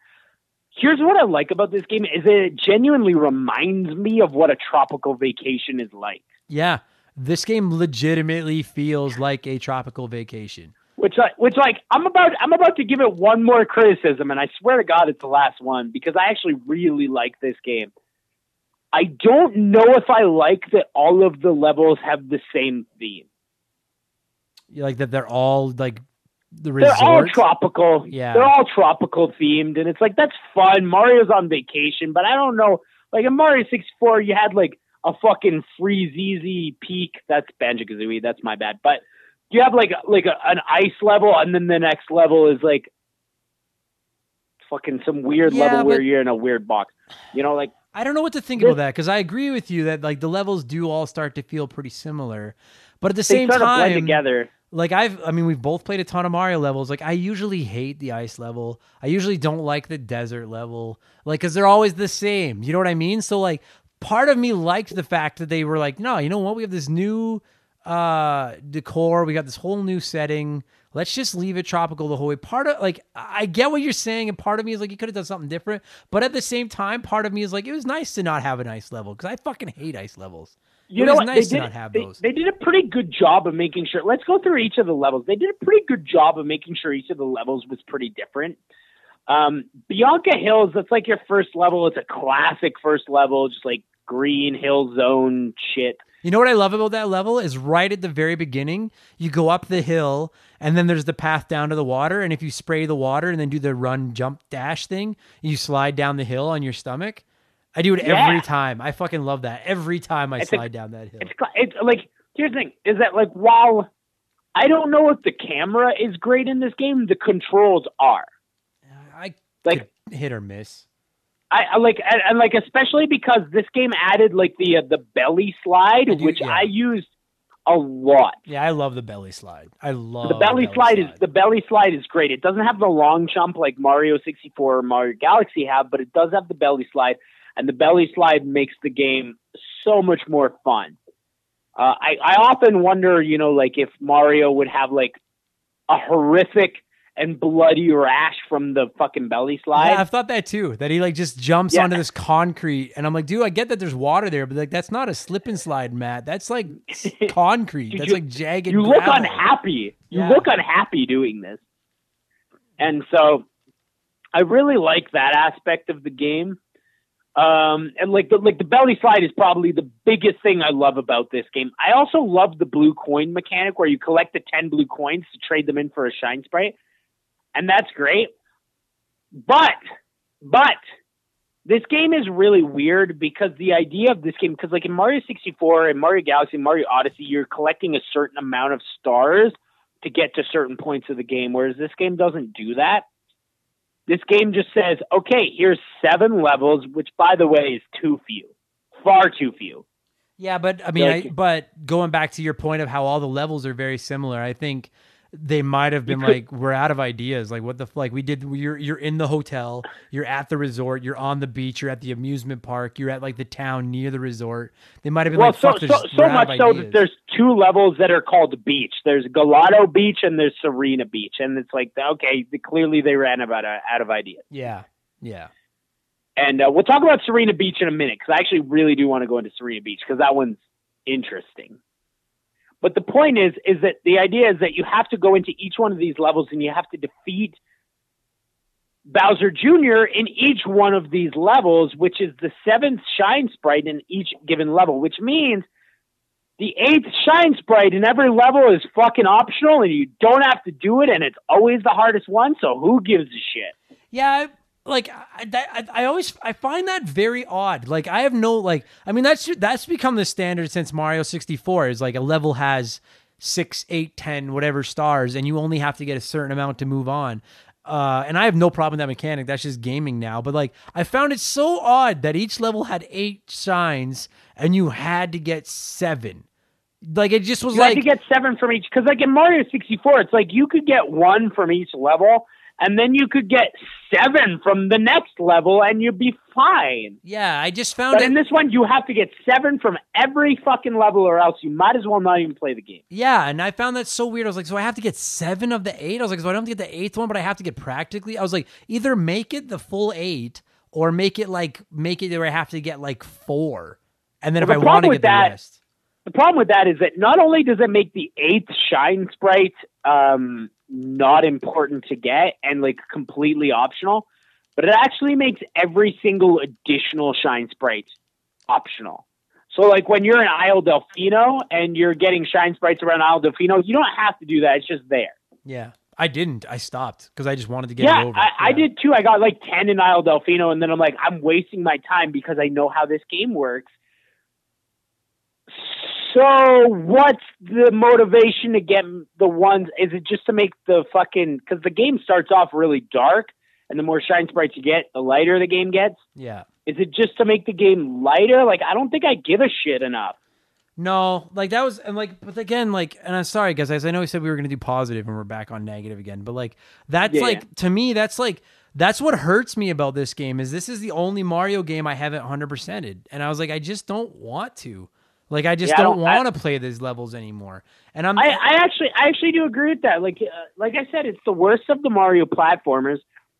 Here's what I like about this game is it genuinely reminds me of what a tropical vacation is like. Yeah. This game legitimately feels like a tropical vacation. Which I, which like I'm about I'm about to give it one more criticism, and I swear to God it's the last one because I actually really like this game. I don't know if I like that all of the levels have the same theme. You like that they're all like The They're all tropical. Yeah. They're all tropical themed. And it's like, that's fun. Mario's on vacation, but I don't know. Like in Mario sixty-four, you had like a fucking freeze easy peak. That's Banjo-Kazooie. That's my bad. But you have like, like a, an ice level. And then the next level is like fucking some weird yeah, level but... where you're in a weird box, you know, like, I don't know what to think about that. Cause I agree with you that like the levels do all start to feel pretty similar, but at the same time, blend together. Like I've, I mean, we've both played a ton of Mario levels. Like I usually hate the ice level. I usually don't like the desert level. Like, cause they're always the same. You know what I mean? So like part of me liked the fact that they were like, no, you know what? We have this new uh, decor. We got this whole new setting. Let's just leave it tropical the whole way. Part of like, I get what you're saying. And part of me is like, you could have done something different, but at the same time, part of me is like, it was nice to not have an ice level. Cause I fucking hate ice levels. You know what? Nice they, did, have they, those. they did a pretty good job of making sure. Let's go through each of the levels. They did a pretty good job of making sure each of the levels was pretty different. Um, Bianco Hills, that's like your first level. It's a classic first level, just like green hill zone shit. You know what I love about that level is right at the very beginning, you go up the hill and then there's the path down to the water. And if you spray the water and then do the run, jump, dash thing, you slide down the hill on your stomach. I do it yeah. every time. I fucking love that. Every time I it's slide a, down that hill. It's, it's like, here's the thing, is that like, while I don't know if the camera is great in this game, the controls are. I like hit or miss. I, I like, and, and like, especially because this game added like the, uh, the belly slide, I do, which yeah. I used a lot. Yeah. I love the belly slide. I love the belly, belly slide, slide is the belly slide is great. It doesn't have the long jump like Mario sixty-four or Mario Galaxy have, but it does have the belly slide. And the belly slide makes the game so much more fun. Uh, I, I often wonder, you know, like if Mario would have like a horrific and bloody rash from the fucking belly slide. Yeah, I've thought that too, that he like just jumps yeah. onto this concrete. And I'm like, dude, I get that there's water there, but like that's not a slip and slide, Matt. That's like concrete. Dude, that's you, like jagged. You look gravel. unhappy. You yeah. look unhappy doing this. And so I really like that aspect of the game. Um, and like the, like the belly slide is probably the biggest thing I love about this game. I also love the blue coin mechanic where you collect the ten blue coins to trade them in for a shine sprite. And that's great. But, but this game is really weird because the idea of this game, because like in Mario sixty-four and Mario Galaxy, Mario Odyssey, you're collecting a certain amount of stars to get to certain points of the game. Whereas this game doesn't do that. This game just says, okay, here's seven levels, which, by the way, is too few. Far too few. Yeah, but I mean, like, I, but going back to your point of how all the levels are very similar, I think they might have been like, we're out of ideas. Like, what the, like we did, you're, you're in the hotel, you're at the resort, you're on the beach, you're at the amusement park, you're at like the town near the resort. They might have been well, like, so, fuck, so, so much so that there's two levels that are called beach. There's Gelato Beach and there's Sirena Beach. And it's like, okay, clearly they ran about uh, out of ideas. Yeah. Yeah. And uh, we'll talk about Sirena Beach in a minute, because I actually really do want to go into Sirena Beach, because that one's interesting. But the point is, is that the idea is that you have to go into each one of these levels and you have to defeat Bowser Junior in each one of these levels, which is the seventh shine sprite in each given level, which means the eighth shine sprite in every level is fucking optional and you don't have to do it. And it's always the hardest one. So who gives a shit? Yeah. Like I, I, I always, I find that very odd. Like I have no, like, I mean, that's, that's become the standard since Mario sixty-four is like a level has six, eight, ten, whatever stars, and you only have to get a certain amount to move on. Uh, and I have no problem with that mechanic. That's just gaming now. But like, I found it so odd that each level had eight shines and you had to get seven. Like it just was you like, had to get seven from each. Cause like in Mario sixty-four, it's like you could get one from each level, and then you could get seven from the next level and you'd be fine. Yeah, I just found but it. But in this one, you have to get seven from every fucking level or else you might as well not even play the game. Yeah, and I found that so weird. I was like, so I have to get seven of the eight? I was like, so I don't have to get the eighth one, but I have to get practically? I was like, either make it the full eight or make it like, make it where I have to get like four. And then well, if the I want to get that, the rest. The problem with that is that not only does it make the eighth shine sprite, um, not important to get and like completely optional, but it actually makes every single additional shine sprite optional. So like when you're in Isle Delfino and you're getting shine sprites around Isle Delfino, you don't have to do that. It's just there. Yeah. I didn't. I stopped because I just wanted to get yeah, it over. I, yeah, I did too. I got like ten in Isle Delfino and then I'm like, I'm wasting my time because I know how this game works. So what's the motivation to get the ones? Is it just to make the fucking, because the game starts off really dark and the more shine sprites you get, the lighter the game gets. Yeah. Is it just to make the game lighter? Like, I don't think I give a shit enough. No, like that was, and like, but again, like, and I'm sorry guys, I know we said we were going to do positive and we're back on negative again, but like, that's yeah, like, yeah. to me, that's like, that's what hurts me about this game is this is the only Mario game I haven't one hundred percented. And I was like, I just don't want to. Like, I just yeah, don't, don't want to play these levels anymore. And I'm, I, I actually, I actually do agree with that. Like, uh, like I said, it's the worst of the Mario platformers.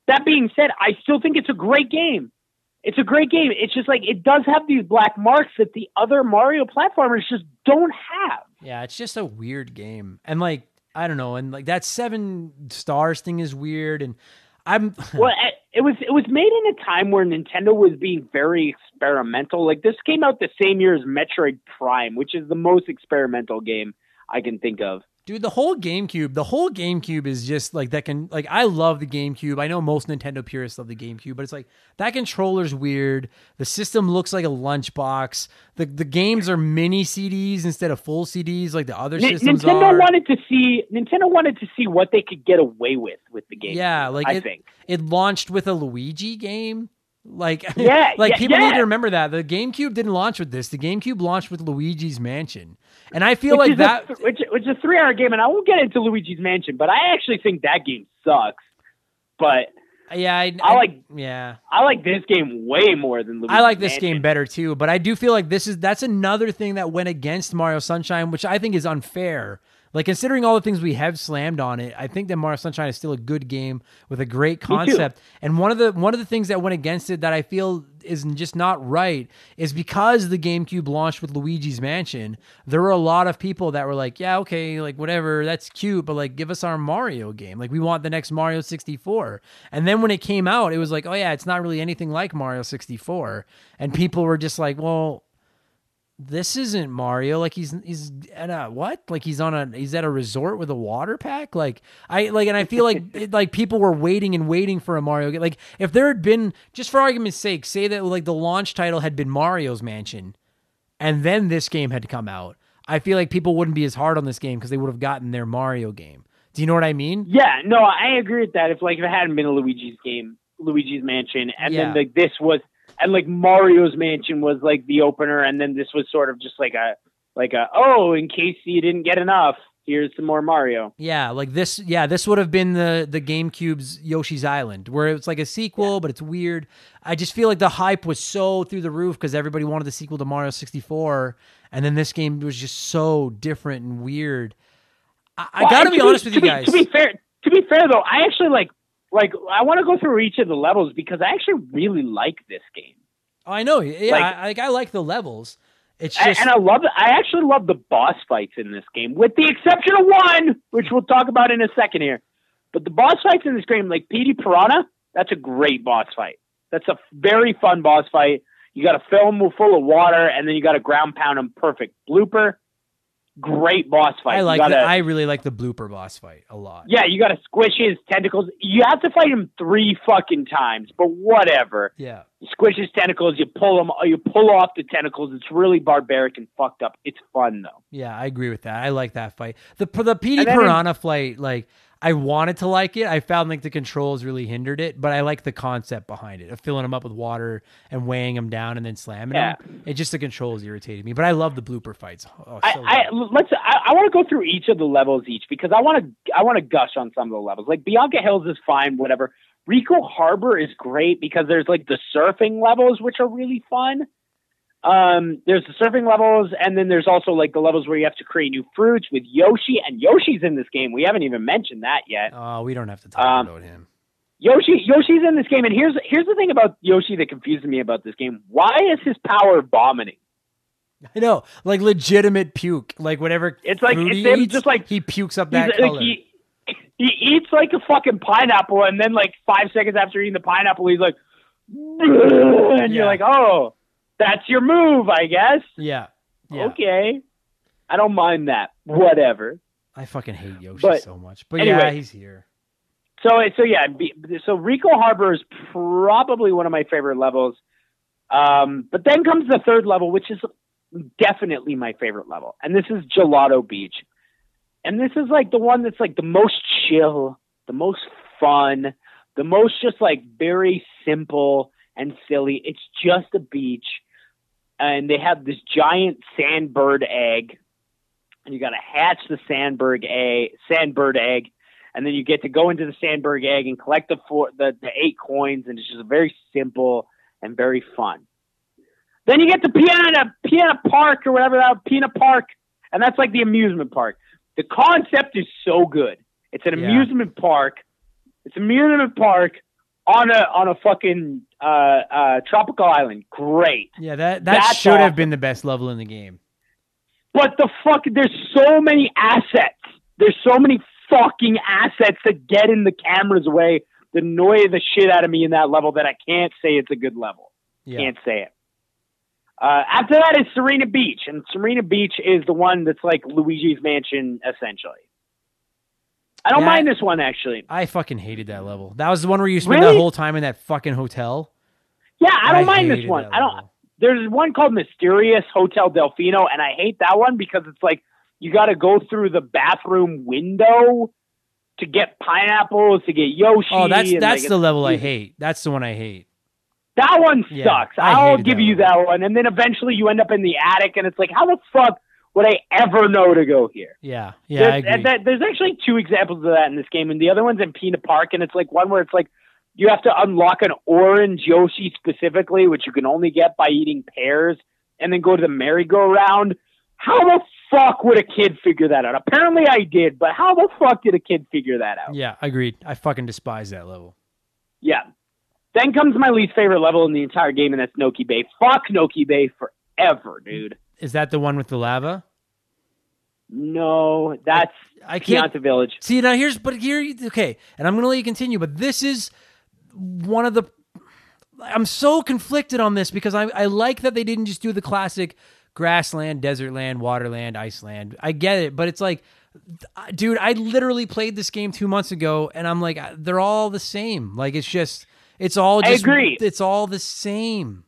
That being said, I still think it's a great game. It's a great game. It's just like, it does have these black marks that the other Mario platformers just don't have. Yeah. It's just a weird game. And like, I don't know. And like that seven stars thing is weird. And I'm, well, it was, it was made in a time where Nintendo was being very experimental. Like this came out the same year as Metroid Prime, which is the most experimental game I can think of. Dude, the whole GameCube, the whole GameCube is just like that can, like, I love the GameCube. I know most Nintendo purists love the GameCube, but it's like that controller's weird. The system looks like a lunchbox. The the games are mini C Ds instead of full C Ds like the other N- systems Nintendo are. wanted to see Nintendo wanted to see what they could get away with with the game. Yeah, like I it, think. It launched with a Luigi game. Like, yeah, like yeah, people yeah. need to remember that the GameCube didn't launch with this. The GameCube launched with Luigi's Mansion, and I feel which like that, th- which, which is a three-hour game, and I won't get into Luigi's Mansion, but I actually think that game sucks. But yeah, I, I, I like yeah, I like this game way more than Luigi's I like this Mansion. Game better too. But I do feel like this is that's another thing that went against Mario Sunshine, which I think is unfair. Like, considering all the things we have slammed on it, I think that Mario Sunshine is still a good game with a great concept. And one of the one of the things that went against it that I feel is just not right is because the GameCube launched with Luigi's Mansion, there were a lot of people that were like, yeah, okay, like, whatever, that's cute, but, like, give us our Mario game. Like, we want the next Mario sixty-four. And then when it came out, it was like, oh, yeah, it's not really anything like Mario sixty-four. And people were just like, well... this isn't Mario. Like, he's he's at a what? Like, he's on a he's at a resort with a water pack. Like, I like, and I feel like it, like people were waiting and waiting for a Mario game. Like, if there had been, just for argument's sake, say that like the launch title had been Mario's Mansion, and then this game had come out, I feel like people wouldn't be as hard on this game because they would have gotten their Mario game. Do you know what I mean? Yeah, no, I agree with that. If like if it hadn't been a Luigi's game, Luigi's Mansion, and yeah. then like this was. And like Mario's Mansion was like the opener, and then this was sort of just like a like a oh, in case you didn't get enough, here's some more Mario. Yeah, like this. Yeah, this would have been the the GameCube's Yoshi's Island, where it's like a sequel, yeah. but it's weird. I just feel like the hype was so through the roof because everybody wanted the sequel to Mario sixty-four, and then this game was just so different and weird. I, well, I gotta be honest be, with you guys. To be, to be fair, to be fair though, I actually like. Like, I want to go through each of the levels because I actually really like this game. Oh, I know. Yeah, like, I, like, I like the levels. It's just... And I love. I actually love the boss fights in this game, with the exception of one, which we'll talk about in a second here. But the boss fights in this game, like Petey Piranha, that's a great boss fight. That's a very fun boss fight. You got a film full of water, and then you got a ground pound and perfect blooper. Great boss fight. I like. Gotta, the, I really like the blooper boss fight a lot. Yeah, you got to squish his tentacles. You have to fight him three fucking times, but whatever. Yeah. You squish his tentacles. You pull them. You pull off the tentacles. It's really barbaric and fucked up. It's fun though. Yeah, I agree with that. I like that fight. The the Petey Piranha fight, like I wanted to like it. I found like the controls really hindered it, but I like the concept behind it of filling them up with water and weighing them down and then slamming yeah. them. It just the controls irritated me, but I love the blooper fights. Oh, so I, I let's. I, I want to go through each of the levels each because I want to. I want to gush on some of the levels. Like Bianco Hills is fine, whatever. Rico Harbor is great because there's like the surfing levels, which are really fun. Um, there's the surfing levels, and then there's also like the levels where you have to create new fruits with Yoshi, and Yoshi's in this game. We haven't even mentioned that yet. Oh, we don't have to talk um, about him. Yoshi, Yoshi's in this game, and here's here's the thing about Yoshi that confuses me about this game. Why is his power vomiting? I know, like legitimate puke, like whatever. It's like it's him eats, just like he pukes up that color. Like he, he eats like a fucking pineapple, and then like five seconds after eating the pineapple, he's like, and you're yeah. like, oh. That's your move, I guess. Yeah. yeah. Okay. I don't mind that. Whatever. I fucking hate Yoshi but, so much. But anyway, yeah, he's here. So, so yeah. So Rico Harbor is probably one of my favorite levels. Um, but then comes the third level, which is definitely my favorite level. And this is Gelato Beach. And this is like the one that's like the most chill, the most fun, the most just like very simple and silly. It's just a beach. And they have this giant sandbird egg, and you got to hatch the sandbird egg, sandbird egg, and then you get to go into the sandbird egg and collect the four, the, the eight coins, and it's just very simple and very fun. Then you get to Piana, Piana Park or whatever that Piana Park, and that's like the amusement park. The concept is so good. It's an yeah. amusement park. It's an amusement park on a on a fucking uh, uh, tropical island. Great. Yeah, that, that That's should awesome. have been the best level in the game. But the fuck, there's so many assets. There's so many fucking assets that get in the camera's way that annoy the shit out of me in that level that I can't say it's a good level. Yeah. Can't say it. Uh, after that is Sirena Beach, and Sirena Beach is the one that's like Luigi's Mansion, essentially. I don't yeah, mind this one, actually. I fucking hated that level. That was the one where you spent really? that whole time in that fucking hotel. Yeah, I don't I mind this one. I don't. There's one called Mysterious Hotel Delfino, and I hate that one because it's like you got to go through the bathroom window to get pineapples, to get Yoshi. Oh, that's that's like, the level I hate. That's the one I hate. That one yeah, sucks. I'll give that you that one. And then eventually you end up in the attic, and it's like, how the fuck would I ever know to go here? Yeah, yeah, there's, I agree. That, there's actually two examples of that in this game, and the other one's in Piana Park, and it's like one where it's like you have to unlock an orange Yoshi specifically, which you can only get by eating pears, and then go to the merry-go-round, how the fuck would a kid figure that out? Apparently I did, but how the fuck did a kid figure that out? Yeah, agreed. I fucking despise that level. Yeah. Then comes my least favorite level in the entire game, and that's Noki Bay. Fuck Noki Bay forever, dude. Is that the one with the lava? No, that's I, I can't, Pianta Village. See, now here's, but here, okay, and I'm going to let you continue, but this is one of the, I'm so conflicted on this because I, I like that they didn't just do the classic grassland, desert land, waterland, Iceland. I get it, but it's like, dude, I literally played this game two months ago, and I'm like, they're all the same. Like, it's just, it's all just, I agree. It's all the same.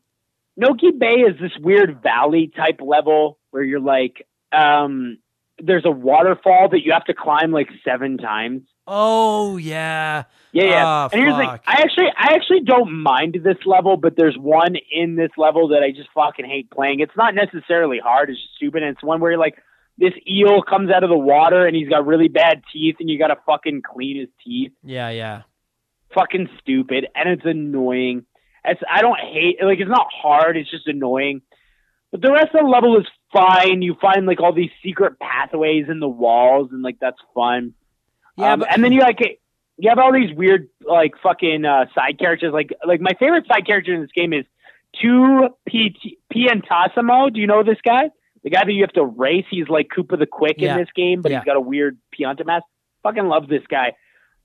Noki Bay is this weird valley type level where you're like, um, there's a waterfall that you have to climb like seven times. Oh yeah. Yeah. yeah. Oh, and here's like, I actually, I actually don't mind this level, but there's one in this level that I just fucking hate playing. It's not necessarily hard. It's just stupid. And it's one where you're like, this eel comes out of the water and he's got really bad teeth and you got to fucking clean his teeth. Yeah. Yeah. Fucking stupid. And it's annoying. It's, I don't hate it. Like, it's not hard. It's just annoying. But the rest of the level is fine. You find like all these secret pathways in the walls, and like that's fun. Yeah, um, but- and then you like you have all these weird like fucking uh, side characters. Like like my favorite side character in this game is two P- Piantasimo. Do you know this guy? The guy that you have to race. He's like Koopa the Quick yeah. in this game, but yeah. he's got a weird Pianta mask. Fucking love this guy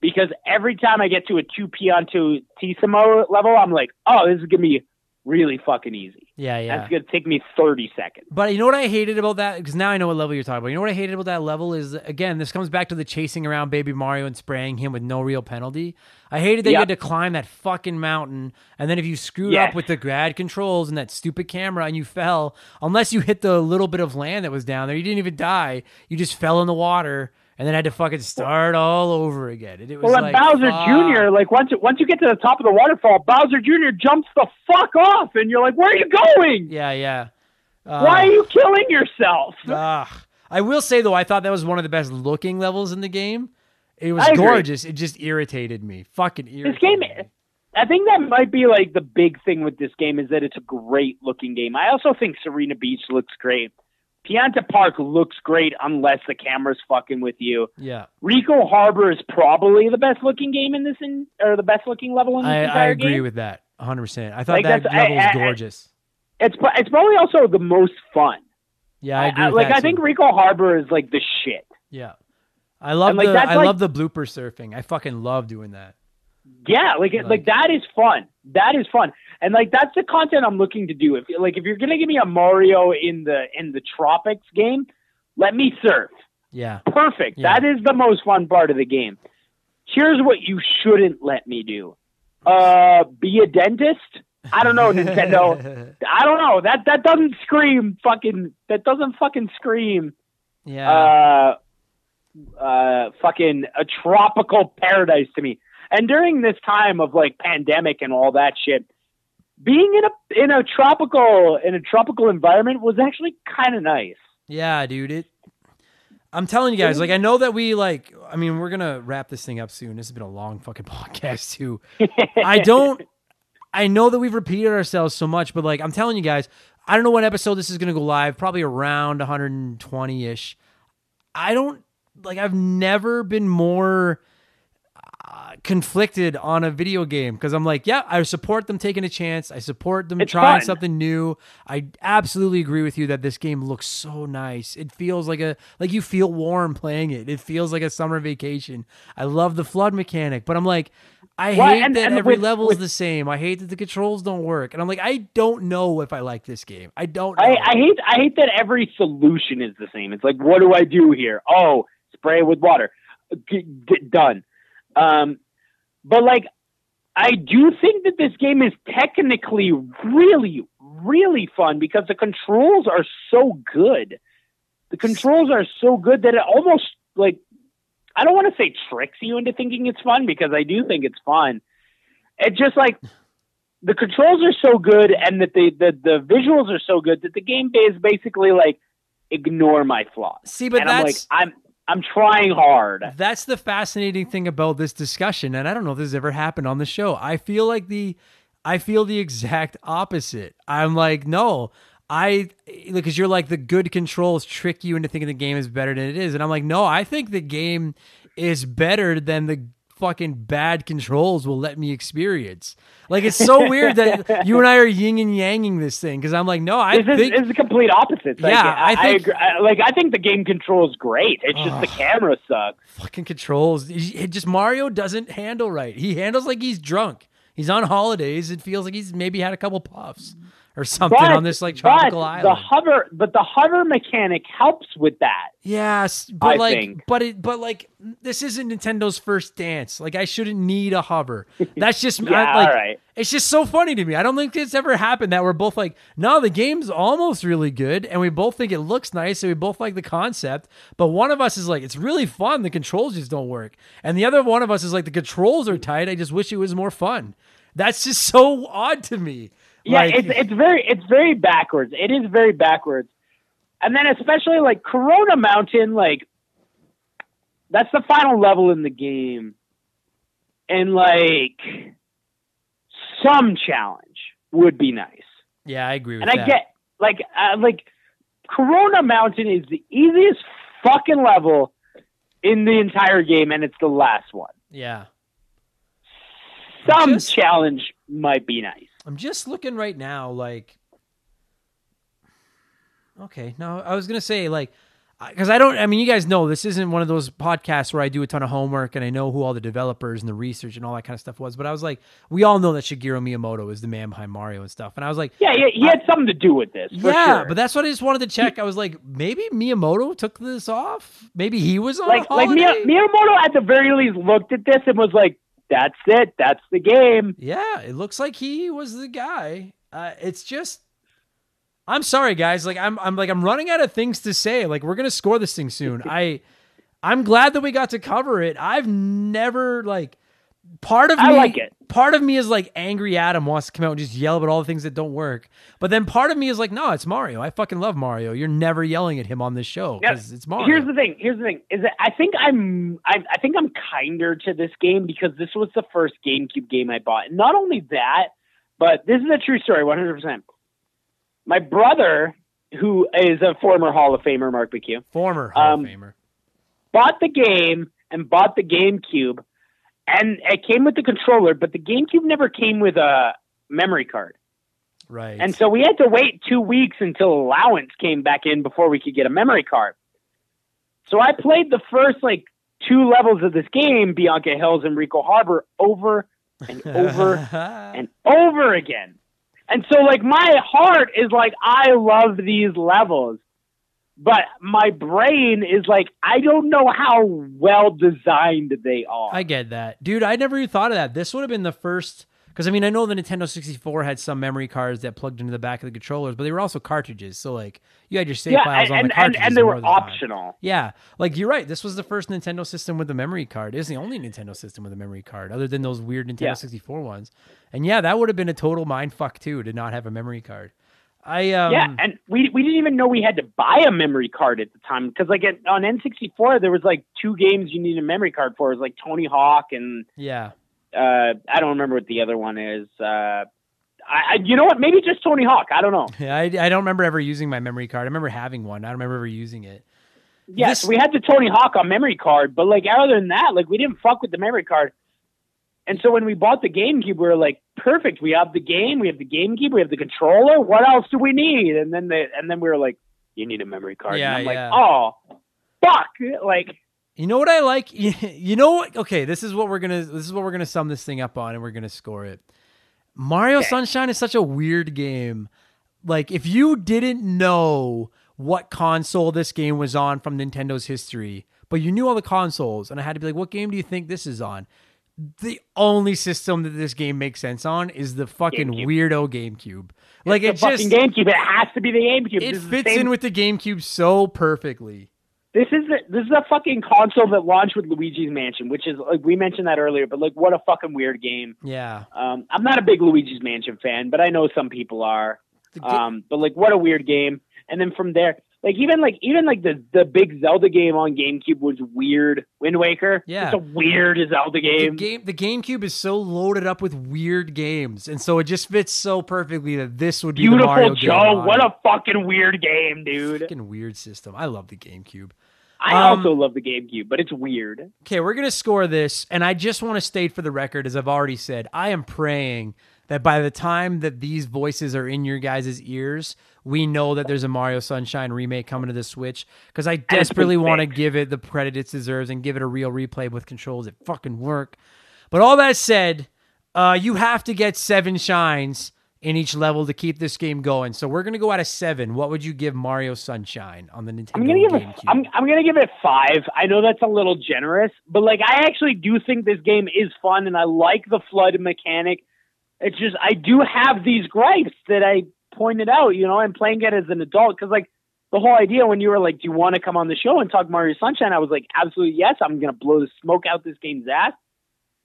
because every time I get to a two Piantasimo level, I'm like, oh, this is gonna be really fucking easy. Yeah, yeah. That's going to take me thirty seconds. But you know what I hated about that? Because now I know what level you're talking about. You know what I hated about that level is, again, this comes back to the chasing around Baby Mario and spraying him with no real penalty. I hated that yep. you had to climb that fucking mountain, and then if you screwed yes. up with the grad controls and that stupid camera and you fell, unless you hit the little bit of land that was down there, you didn't even die. You just fell in the water and then had to fucking start all over again. It, it was well, like, Bowser uh, Junior, like once once you get to the top of the waterfall, Bowser Junior jumps the fuck off, and you're like, "Where are you going?" Yeah, yeah. Uh, Why are you killing yourself? Uh, I will say though, I thought that was one of the best looking levels in the game. It was I gorgeous. Agree. It just irritated me. Fucking irritated. This game, me. I think that might be like the big thing with this game is that it's a great looking game. I also think Sirena Beach looks great. Pianta Park looks great unless the camera's fucking with you. Yeah. Rico Harbor is probably the best looking game in this, in, or the best looking level in this I, entire I agree game. with that one hundred percent. I thought like that level I, was I, gorgeous. It's it's probably also the most fun. Yeah, I agree. I, with like that I too. think Rico Harbor is like the shit. Yeah. I love and the like, I like, love the blooper surfing. I fucking love doing that. Yeah, like like, like that is fun. That is fun. And like that's the content I'm looking to do. If like if you're gonna give me a Mario in the in the tropics game, let me surf. Yeah. Perfect. Yeah. That is the most fun part of the game. Here's what you shouldn't let me do. Uh be a dentist? I don't know, Nintendo. I don't know. That that doesn't scream fucking that doesn't fucking scream. Yeah. Uh uh fucking a tropical paradise to me. And during this time of like pandemic and all that shit, being in a in a tropical in a tropical environment was actually kind of nice. Yeah, dude. It. I'm telling you guys, like I know that we like. I mean, we're gonna wrap this thing up soon. This has been a long fucking podcast too. I don't. I know that we've repeated ourselves so much, but like I'm telling you guys, I don't know what episode this is gonna go live. Probably around one twenty ish. I don't like. I've never been more conflicted on a video game because I'm like, yeah, I support them taking a chance. I support them it's trying fun. something new. I absolutely agree with you that this game looks so nice. It feels like a like you feel warm playing it. It feels like a summer vacation. I love the flood mechanic, but I'm like, I well, hate and, that and every with, level with, is the same. I hate that the controls don't work, and I'm like, I don't know if I like this game. I don't. Know. I, I hate. I hate that every solution is the same. It's like, what do I do here? Oh, spray with water. Get, get done. Um. But, like, I do think that this game is technically really, really fun because the controls are so good. The controls are so good that it almost, like, I don't want to say tricks you into thinking it's fun because I do think it's fun. It's just, like, the controls are so good and that the, the, the visuals are so good that the game is basically, like, ignore my flaws. See, but and that's... I'm like, I'm... I'm trying hard. That's the fascinating thing about this discussion, and I don't know if this has ever happened on the show. I feel like the, I feel the exact opposite. I'm like, no, I, because you're like, the good controls trick you into thinking the game is better than it is. And I'm like, no, I think the game is better than the fucking bad controls will let me experience. Like, it's so weird that you and I are yin and yanging this thing, because I'm like, no, I it's, think... It's the complete opposite. Like, yeah, I, I think... I, like, I think the game controls great. It's just uh, the camera sucks. Fucking controls. It just, Mario doesn't handle right. He handles like he's drunk. He's on holidays. It feels like he's maybe had a couple puffs or something but, on this, like, tropical but island. The hover, but the hover mechanic helps with that. Yes, but I like, think. but it, but like, this isn't Nintendo's first dance. Like, I shouldn't need a hover. That's just yeah, I, like, all right. It's just so funny to me. I don't think it's ever happened that we're both like, no, the game's almost really good, and we both think it looks nice, and we both like the concept. But one of us is like, it's really fun. The controls just don't work, and the other one of us is like, the controls are tight. I just wish it was more fun. That's just so odd to me. Yeah, like, it's it's very it's very backwards. It is very backwards, and then especially like Corona Mountain, like that's the final level in the game, and like some challenge would be nice. Yeah, I agree with and that. And I get like uh, like Corona Mountain is the easiest fucking level in the entire game, and it's the last one. Yeah, some Just... challenge might be nice. I'm just looking right now, like, okay, no, I was going to say, like, because I don't, I mean, you guys know this isn't one of those podcasts where I do a ton of homework and I know who all the developers and the research and all that kind of stuff was, but I was like, we all know that Shigeru Miyamoto is the man behind Mario and stuff, and I was like... Yeah, he, he had something to do with this, for Yeah, sure. But that's what I just wanted to check. I was like, maybe Miyamoto took this off? Maybe he was on like, a holiday? Like, Miyamoto at the very least looked at this and was like, that's it. That's the game. Yeah, it looks like he was the guy. Uh, it's just, I'm sorry, guys. Like I'm, I'm like I'm running out of things to say. Like we're gonna score this thing soon. I, I'm glad that we got to cover it. I've never like, part of me, I like it. Part of me is like angry Adam wants to come out and just yell about all the things that don't work. But then part of me is like, no, it's Mario. I fucking love Mario. You're never yelling at him on this show because yeah. It's Mario. Here's the thing. Here's the thing is that I think I'm I, I think I'm kinder to this game because this was the first GameCube game I bought. And not only that, but this is a true story, one hundred percent. My brother, who is a former Hall of Famer, Mark McHugh, former Hall um, of Famer, bought the game and bought the GameCube. And it came with the controller, but the GameCube never came with a memory card. Right. And so we had to wait two weeks until allowance came back in before we could get a memory card. So I played the first, like, two levels of this game, Bianco Hills and Rico Harbor, over and over and over again. And so, like, my heart is like, I love these levels. But my brain is like, I don't know how well designed they are. I get that. Dude, I never even thought of that. This would have been the first... Because, I mean, I know the Nintendo sixty-four had some memory cards that plugged into the back of the controllers, but they were also cartridges. So, like, you had your save yeah, files and, on the cartridges. And, and they were optional. Time. Yeah. Like, you're right. This was the first Nintendo system with a memory card. It was the only Nintendo system with a memory card, other than those weird Nintendo yeah. sixty-four ones. And, yeah, that would have been a total mindfuck, too, to not have a memory card. I, um, yeah, and we we didn't even know we had to buy a memory card at the time because like at, on N sixty-four there was like two games you needed a memory card for. It was like Tony Hawk and yeah, uh, I don't remember what the other one is. Uh, I, I you know what? Maybe just Tony Hawk. I don't know. Yeah, I, I don't remember ever using my memory card. I remember having one. I don't remember ever using it. Yes, this... we had the Tony Hawk on memory card, but like other than that, like we didn't fuck with the memory card. And so when we bought the GameCube, we were like, perfect. We have the game, we have the GameCube, we have the controller. What else do we need? And then the, and then we were like, you need a memory card. Yeah, and I'm yeah. like, oh, fuck. Like, you know what I like? You know what? Okay, this is what we're gonna. This is what we're gonna sum this thing up on, and we're gonna score it. Mario okay. Sunshine is such a weird game. Like, if you didn't know what console this game was on from Nintendo's history, but you knew all the consoles, and I had to be like, what game do you think this is on? The only system that this game makes sense on is the fucking GameCube. Weirdo GameCube. Like it's it the just fucking GameCube. It has to be the GameCube. It this fits same... in with the GameCube so perfectly. This is the, this is a fucking console that launched with Luigi's Mansion, which is like we mentioned that earlier. But like, what a fucking weird game. Yeah. Um, I'm not a big Luigi's Mansion fan, but I know some people are. Ga- um, but like, what a weird game. And then from there, Like even like even like the the big Zelda game on GameCube was weird. Wind Waker, yeah, it's a weird Zelda game. The, game. the GameCube is so loaded up with weird games, and so it just fits so perfectly that this would be Beautiful the Mario Joe. Game what a fucking weird game, dude! Fucking weird system. I love the GameCube. I um, also love the GameCube, but it's weird. Okay, we're gonna score this, and I just want to state for the record, as I've already said, I am praying that by the time that these voices are in your guys' ears, we know that there's a Mario Sunshine remake coming to the Switch, because I desperately want to give it the credit it deserves and give it a real replay with controls that fucking work. But all that said, uh, you have to get seven shines in each level to keep this game going. So we're going to go out of seven. What would you give Mario Sunshine on the Nintendo I'm gonna give GameCube? It, I'm, I'm going to give it five. I know that's a little generous, but like I actually do think this game is fun, and I like the flood mechanic. It's just I do have these gripes that I pointed out, you know, I'm playing it as an adult because, like, the whole idea when you were like, do you want to come on the show and talk Mario Sunshine? I was like, absolutely yes, I'm going to blow the smoke out this game's ass.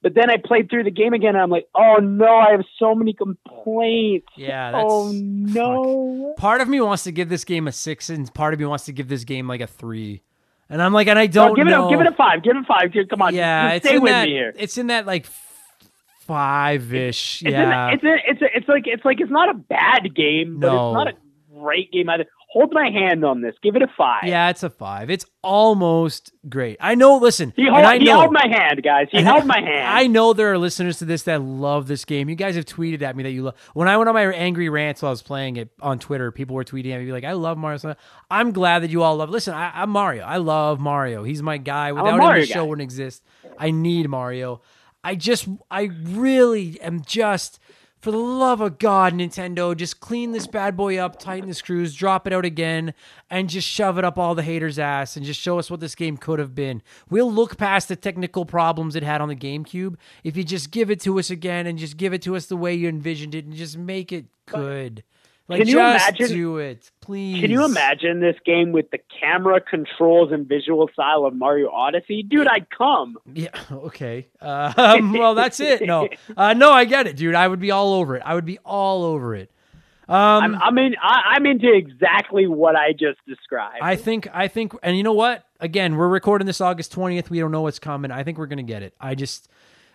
But then I played through the game again, and I'm like, oh, no, I have so many complaints. Yeah, that's... Oh, no. Fuck. Part of me wants to give this game a six, and part of me wants to give this game, like, a three. And I'm like, and I don't no, give know. It a, give it a five. Give it a five. Dude, come on. Yeah, it's stay with that, me here. It's in that, like... Five-ish, yeah. It's, an, it's, a, it's, a, it's like it's like it's not a bad game, but no. It's not a great game either. Hold my hand on this. Give it a five. Yeah, it's a five. It's almost great. I know. Listen, he, hold, I he know, held my hand, guys. He held my hand. I know there are listeners to this that love this game. You guys have tweeted at me that you love. When I went on my angry rants while I was playing it on Twitter, people were tweeting at me like, "I love Mario." I'm glad that you all love. Listen, I, I'm Mario. I love Mario. He's my guy. Without him, the show wouldn't exist. I need Mario. I just, I really am just, for the love of God, Nintendo, just clean this bad boy up, tighten the screws, drop it out again, and just shove it up all the haters' ass and just show us what this game could have been. We'll look past the technical problems it had on the GameCube if you just give it to us again and just give it to us the way you envisioned it and just make it good. Like, can you just imagine, do it, please. Can you imagine this game with the camera controls and visual style of Mario Odyssey? Dude, I'd come. Yeah, okay. Uh, well, that's it. No, uh, no, I get it, dude. I would be all over it. I would be all over it. Um, I'm, I'm, in, I, I'm into exactly what I just described. I think, I think, and you know what? Again, we're recording this August twentieth. We don't know what's coming. I think we're going to get it. I just...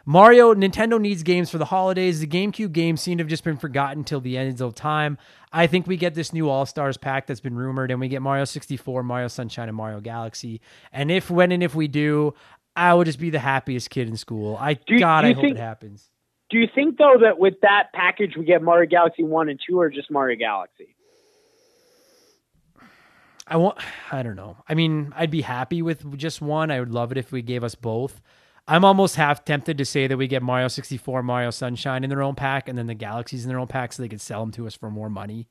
Mario, Nintendo needs games for the holidays. The GameCube games seem to have just been forgotten till the end of time. I think we get this new All-Stars pack that's been rumored, and we get Mario sixty-four, Mario Sunshine, and Mario Galaxy. And if, when, and if we do, I would just be the happiest kid in school. I do, God, do I hope think, it happens. Do you think, though, that with that package we get Mario Galaxy one and two or just Mario Galaxy? I won't, I don't know. I mean, I'd be happy with just one. I would love it if we gave us both. I'm almost half tempted to say that we get Mario sixty-four, Mario Sunshine in their own pack, and then the Galaxies in their own pack so they could sell them to us for more money.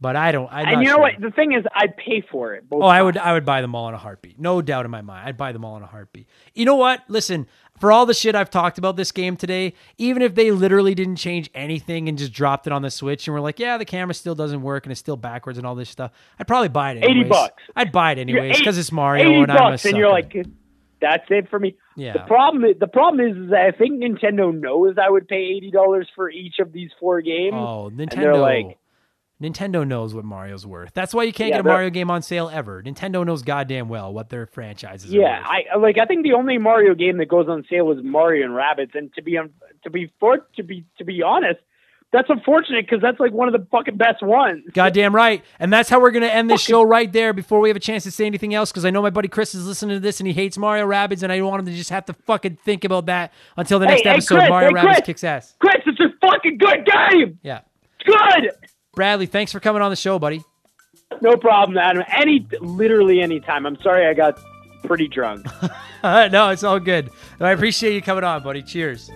But I don't... I'm and you know sure. what? The thing is, I'd pay for it. Both oh, times. I would I would buy them all in a heartbeat. No doubt in my mind. I'd buy them all in a heartbeat. You know what? Listen, for all the shit I've talked about this game today, even if they literally didn't change anything and just dropped it on the Switch and were like, yeah, the camera still doesn't work and it's still backwards and all this stuff, I'd probably buy it anyways. eighty bucks. I'd buy it anyways because it's Mario and I'm a sucker. And you're like... That's it for me. Yeah. The problem, the problem is, is that I think Nintendo knows I would pay eighty dollars for each of these four games. Oh, Nintendo! Like, Nintendo knows what Mario's worth. That's why you can't yeah, get a Mario game on sale ever. Nintendo knows goddamn well what their franchises yeah, are worth. Yeah, I like. I think the only Mario game that goes on sale was Mario and Rabbids, and to be to be for, to be to be honest. That's unfortunate because that's like one of the fucking best ones. Goddamn right. And that's how we're going to end this fucking show right there before we have a chance to say anything else, because I know my buddy Chris is listening to this and he hates Mario Rabbids, and I don't want him to just have to fucking think about that until the hey, next hey, episode. Chris, Mario hey, Rabbids Chris, kicks ass. Chris, it's a fucking good game. Yeah. It's good. Bradley, thanks for coming on the show, buddy. No problem, Adam. Any, literally any time. I'm sorry I got pretty drunk. No, it's all good. I appreciate you coming on, buddy. Cheers.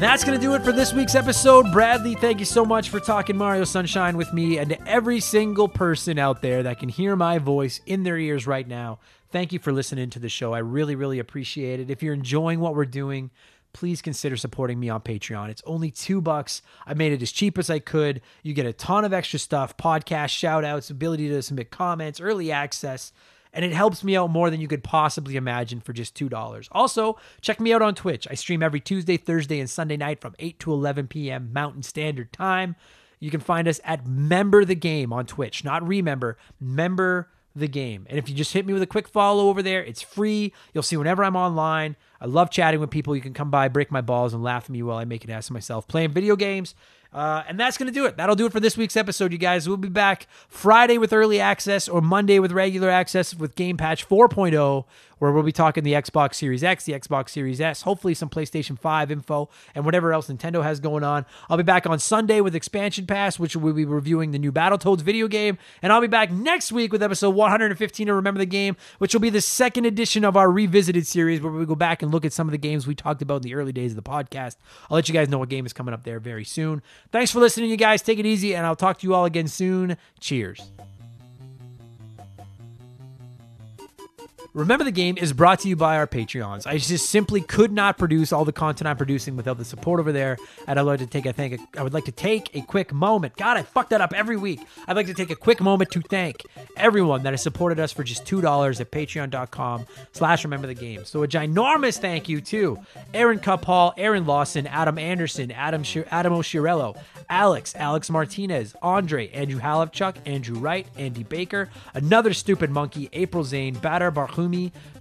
that's going to do it for this week's episode. Bradley, thank you so much for talking Mario Sunshine with me and to every single person out there that can hear my voice in their ears right now. Thank you for listening to the show. I really, really appreciate it. If you're enjoying what we're doing, please consider supporting me on Patreon. It's only two bucks. I made it as cheap as I could. You get a ton of extra stuff, podcast shout outs, ability to submit comments, early access, and it helps me out more than you could possibly imagine for just two dollars. Also, check me out on Twitch. I stream every Tuesday, Thursday, and Sunday night from eight to eleven p.m. Mountain Standard Time. You can find us at Member the Game on Twitch. Not Remember, Member the Game. And if you just hit me with a quick follow over there, it's free. You'll see whenever I'm online. I love chatting with people. You can come by, break my balls, and laugh at me while I make an ass of myself playing video games. Uh, and that's going to do it. That'll do it for this week's episode, you guys. We'll be back Friday with early access or Monday with regular access with Game Patch four point oh, where we'll be talking the Xbox Series X, the Xbox Series S, hopefully some PlayStation five info, and whatever else Nintendo has going on. I'll be back on Sunday with Expansion Pass, which we'll be reviewing the new Battletoads video game. And I'll be back next week with episode one fifteen of Remember the Game, which will be the second edition of our Revisited series, where we go back and look at some of the games we talked about in the early days of the podcast. I'll let you guys know what game is coming up there very soon. Thanks for listening, you guys. Take it easy, and I'll talk to you all again soon. Cheers. Remember the Game is brought to you by our Patreons. I just simply could not produce all the content I'm producing without the support over there, and I'd like to take, I think, I would like to take a quick moment. God, I fuck that up every week. I'd like to take a quick moment to thank everyone that has supported us for just two dollars at patreon dot com slash remember the game. So a ginormous thank you to Aaron Cuphall, Aaron Lawson, Adam Anderson, Adam Sh- Adam O'Shirello, Alex, Alex Martinez, Andre, Andrew Halevchuk, Andrew Wright, Andy Baker, Another Stupid Monkey, April Zane, Badar Barhum,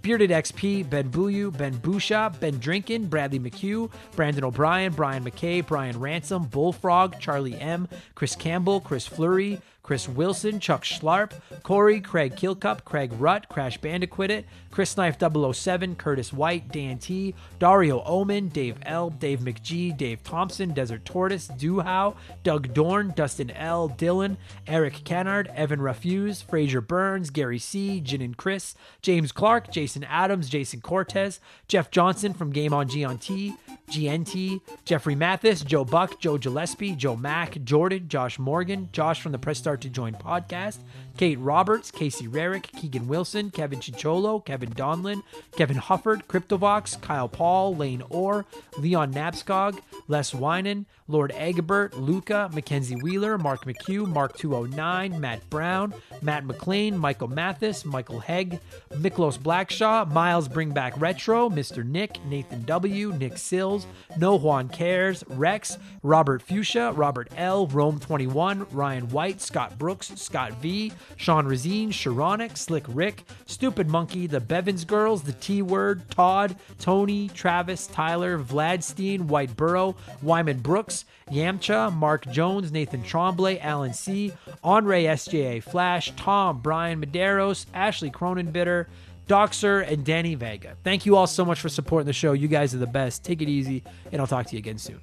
Bearded X P, Ben Buyu, Ben Busha, Ben Drinkin, Bradley McHugh, Brandon O'Brien, Brian McKay, Brian Ransom, Bullfrog, Charlie M, Chris Campbell, Chris Fleury, Chris Wilson, Chuck Schlarp, Corey, Craig Kilcup, Craig Rutt, Crash Bandicoot It, Chris Knife double oh seven, Curtis White, Dan T, Dario Omen, Dave L, Dave McGee, Dave Thompson, Desert Tortoise, Duhow, Doug Dorn, Dustin L, Dylan, Eric Kennard, Evan Refuse, Fraser Burns, Gary C, Jin and Chris, James Clark, Jason Adams, Jason Cortez, Jeff Johnson from Game on G N T, G N T, Jeffrey Mathis, Joe Buck, Joe Gillespie, Joe Mack, Jordan, Josh Morgan, Josh from the Press Start to Join podcast, Kate Roberts, Casey Rarick, Keegan Wilson, Kevin Chicholo, Kevin Donlin, Kevin Hufford, Cryptovox, Kyle Paul, Lane Orr, Leon Napskog, Les Winan, Lord Egbert, Luca, Mackenzie Wheeler, Mark McHugh, Mark two oh nine, Matt Brown, Matt McLean, Michael Mathis, Michael Hegg, Miklos Blackshaw, Miles Bring Back Retro, Mister Nick, Nathan W, Nick Sills, No Juan Cares, Rex, Robert Fuchsia, Robert L, Rome twenty-one, Ryan White, Scott Brooks, Scott V, Sean Razine, Sharonic, Slick Rick, Stupid Monkey, The Bevins Girls, The T Word, Todd, Tony, Travis, Tyler, Vladstein, White Burrow, Wyman Brooks, Yamcha, Mark Jones, Nathan Tremblay, Alan C, Andre S J A Flash, Tom, Brian Medeiros, Ashley Cronenbitter, Doxer, and Danny Vega. Thank you all so much for supporting the show. You guys are the best. Take it easy, and I'll talk to you again soon.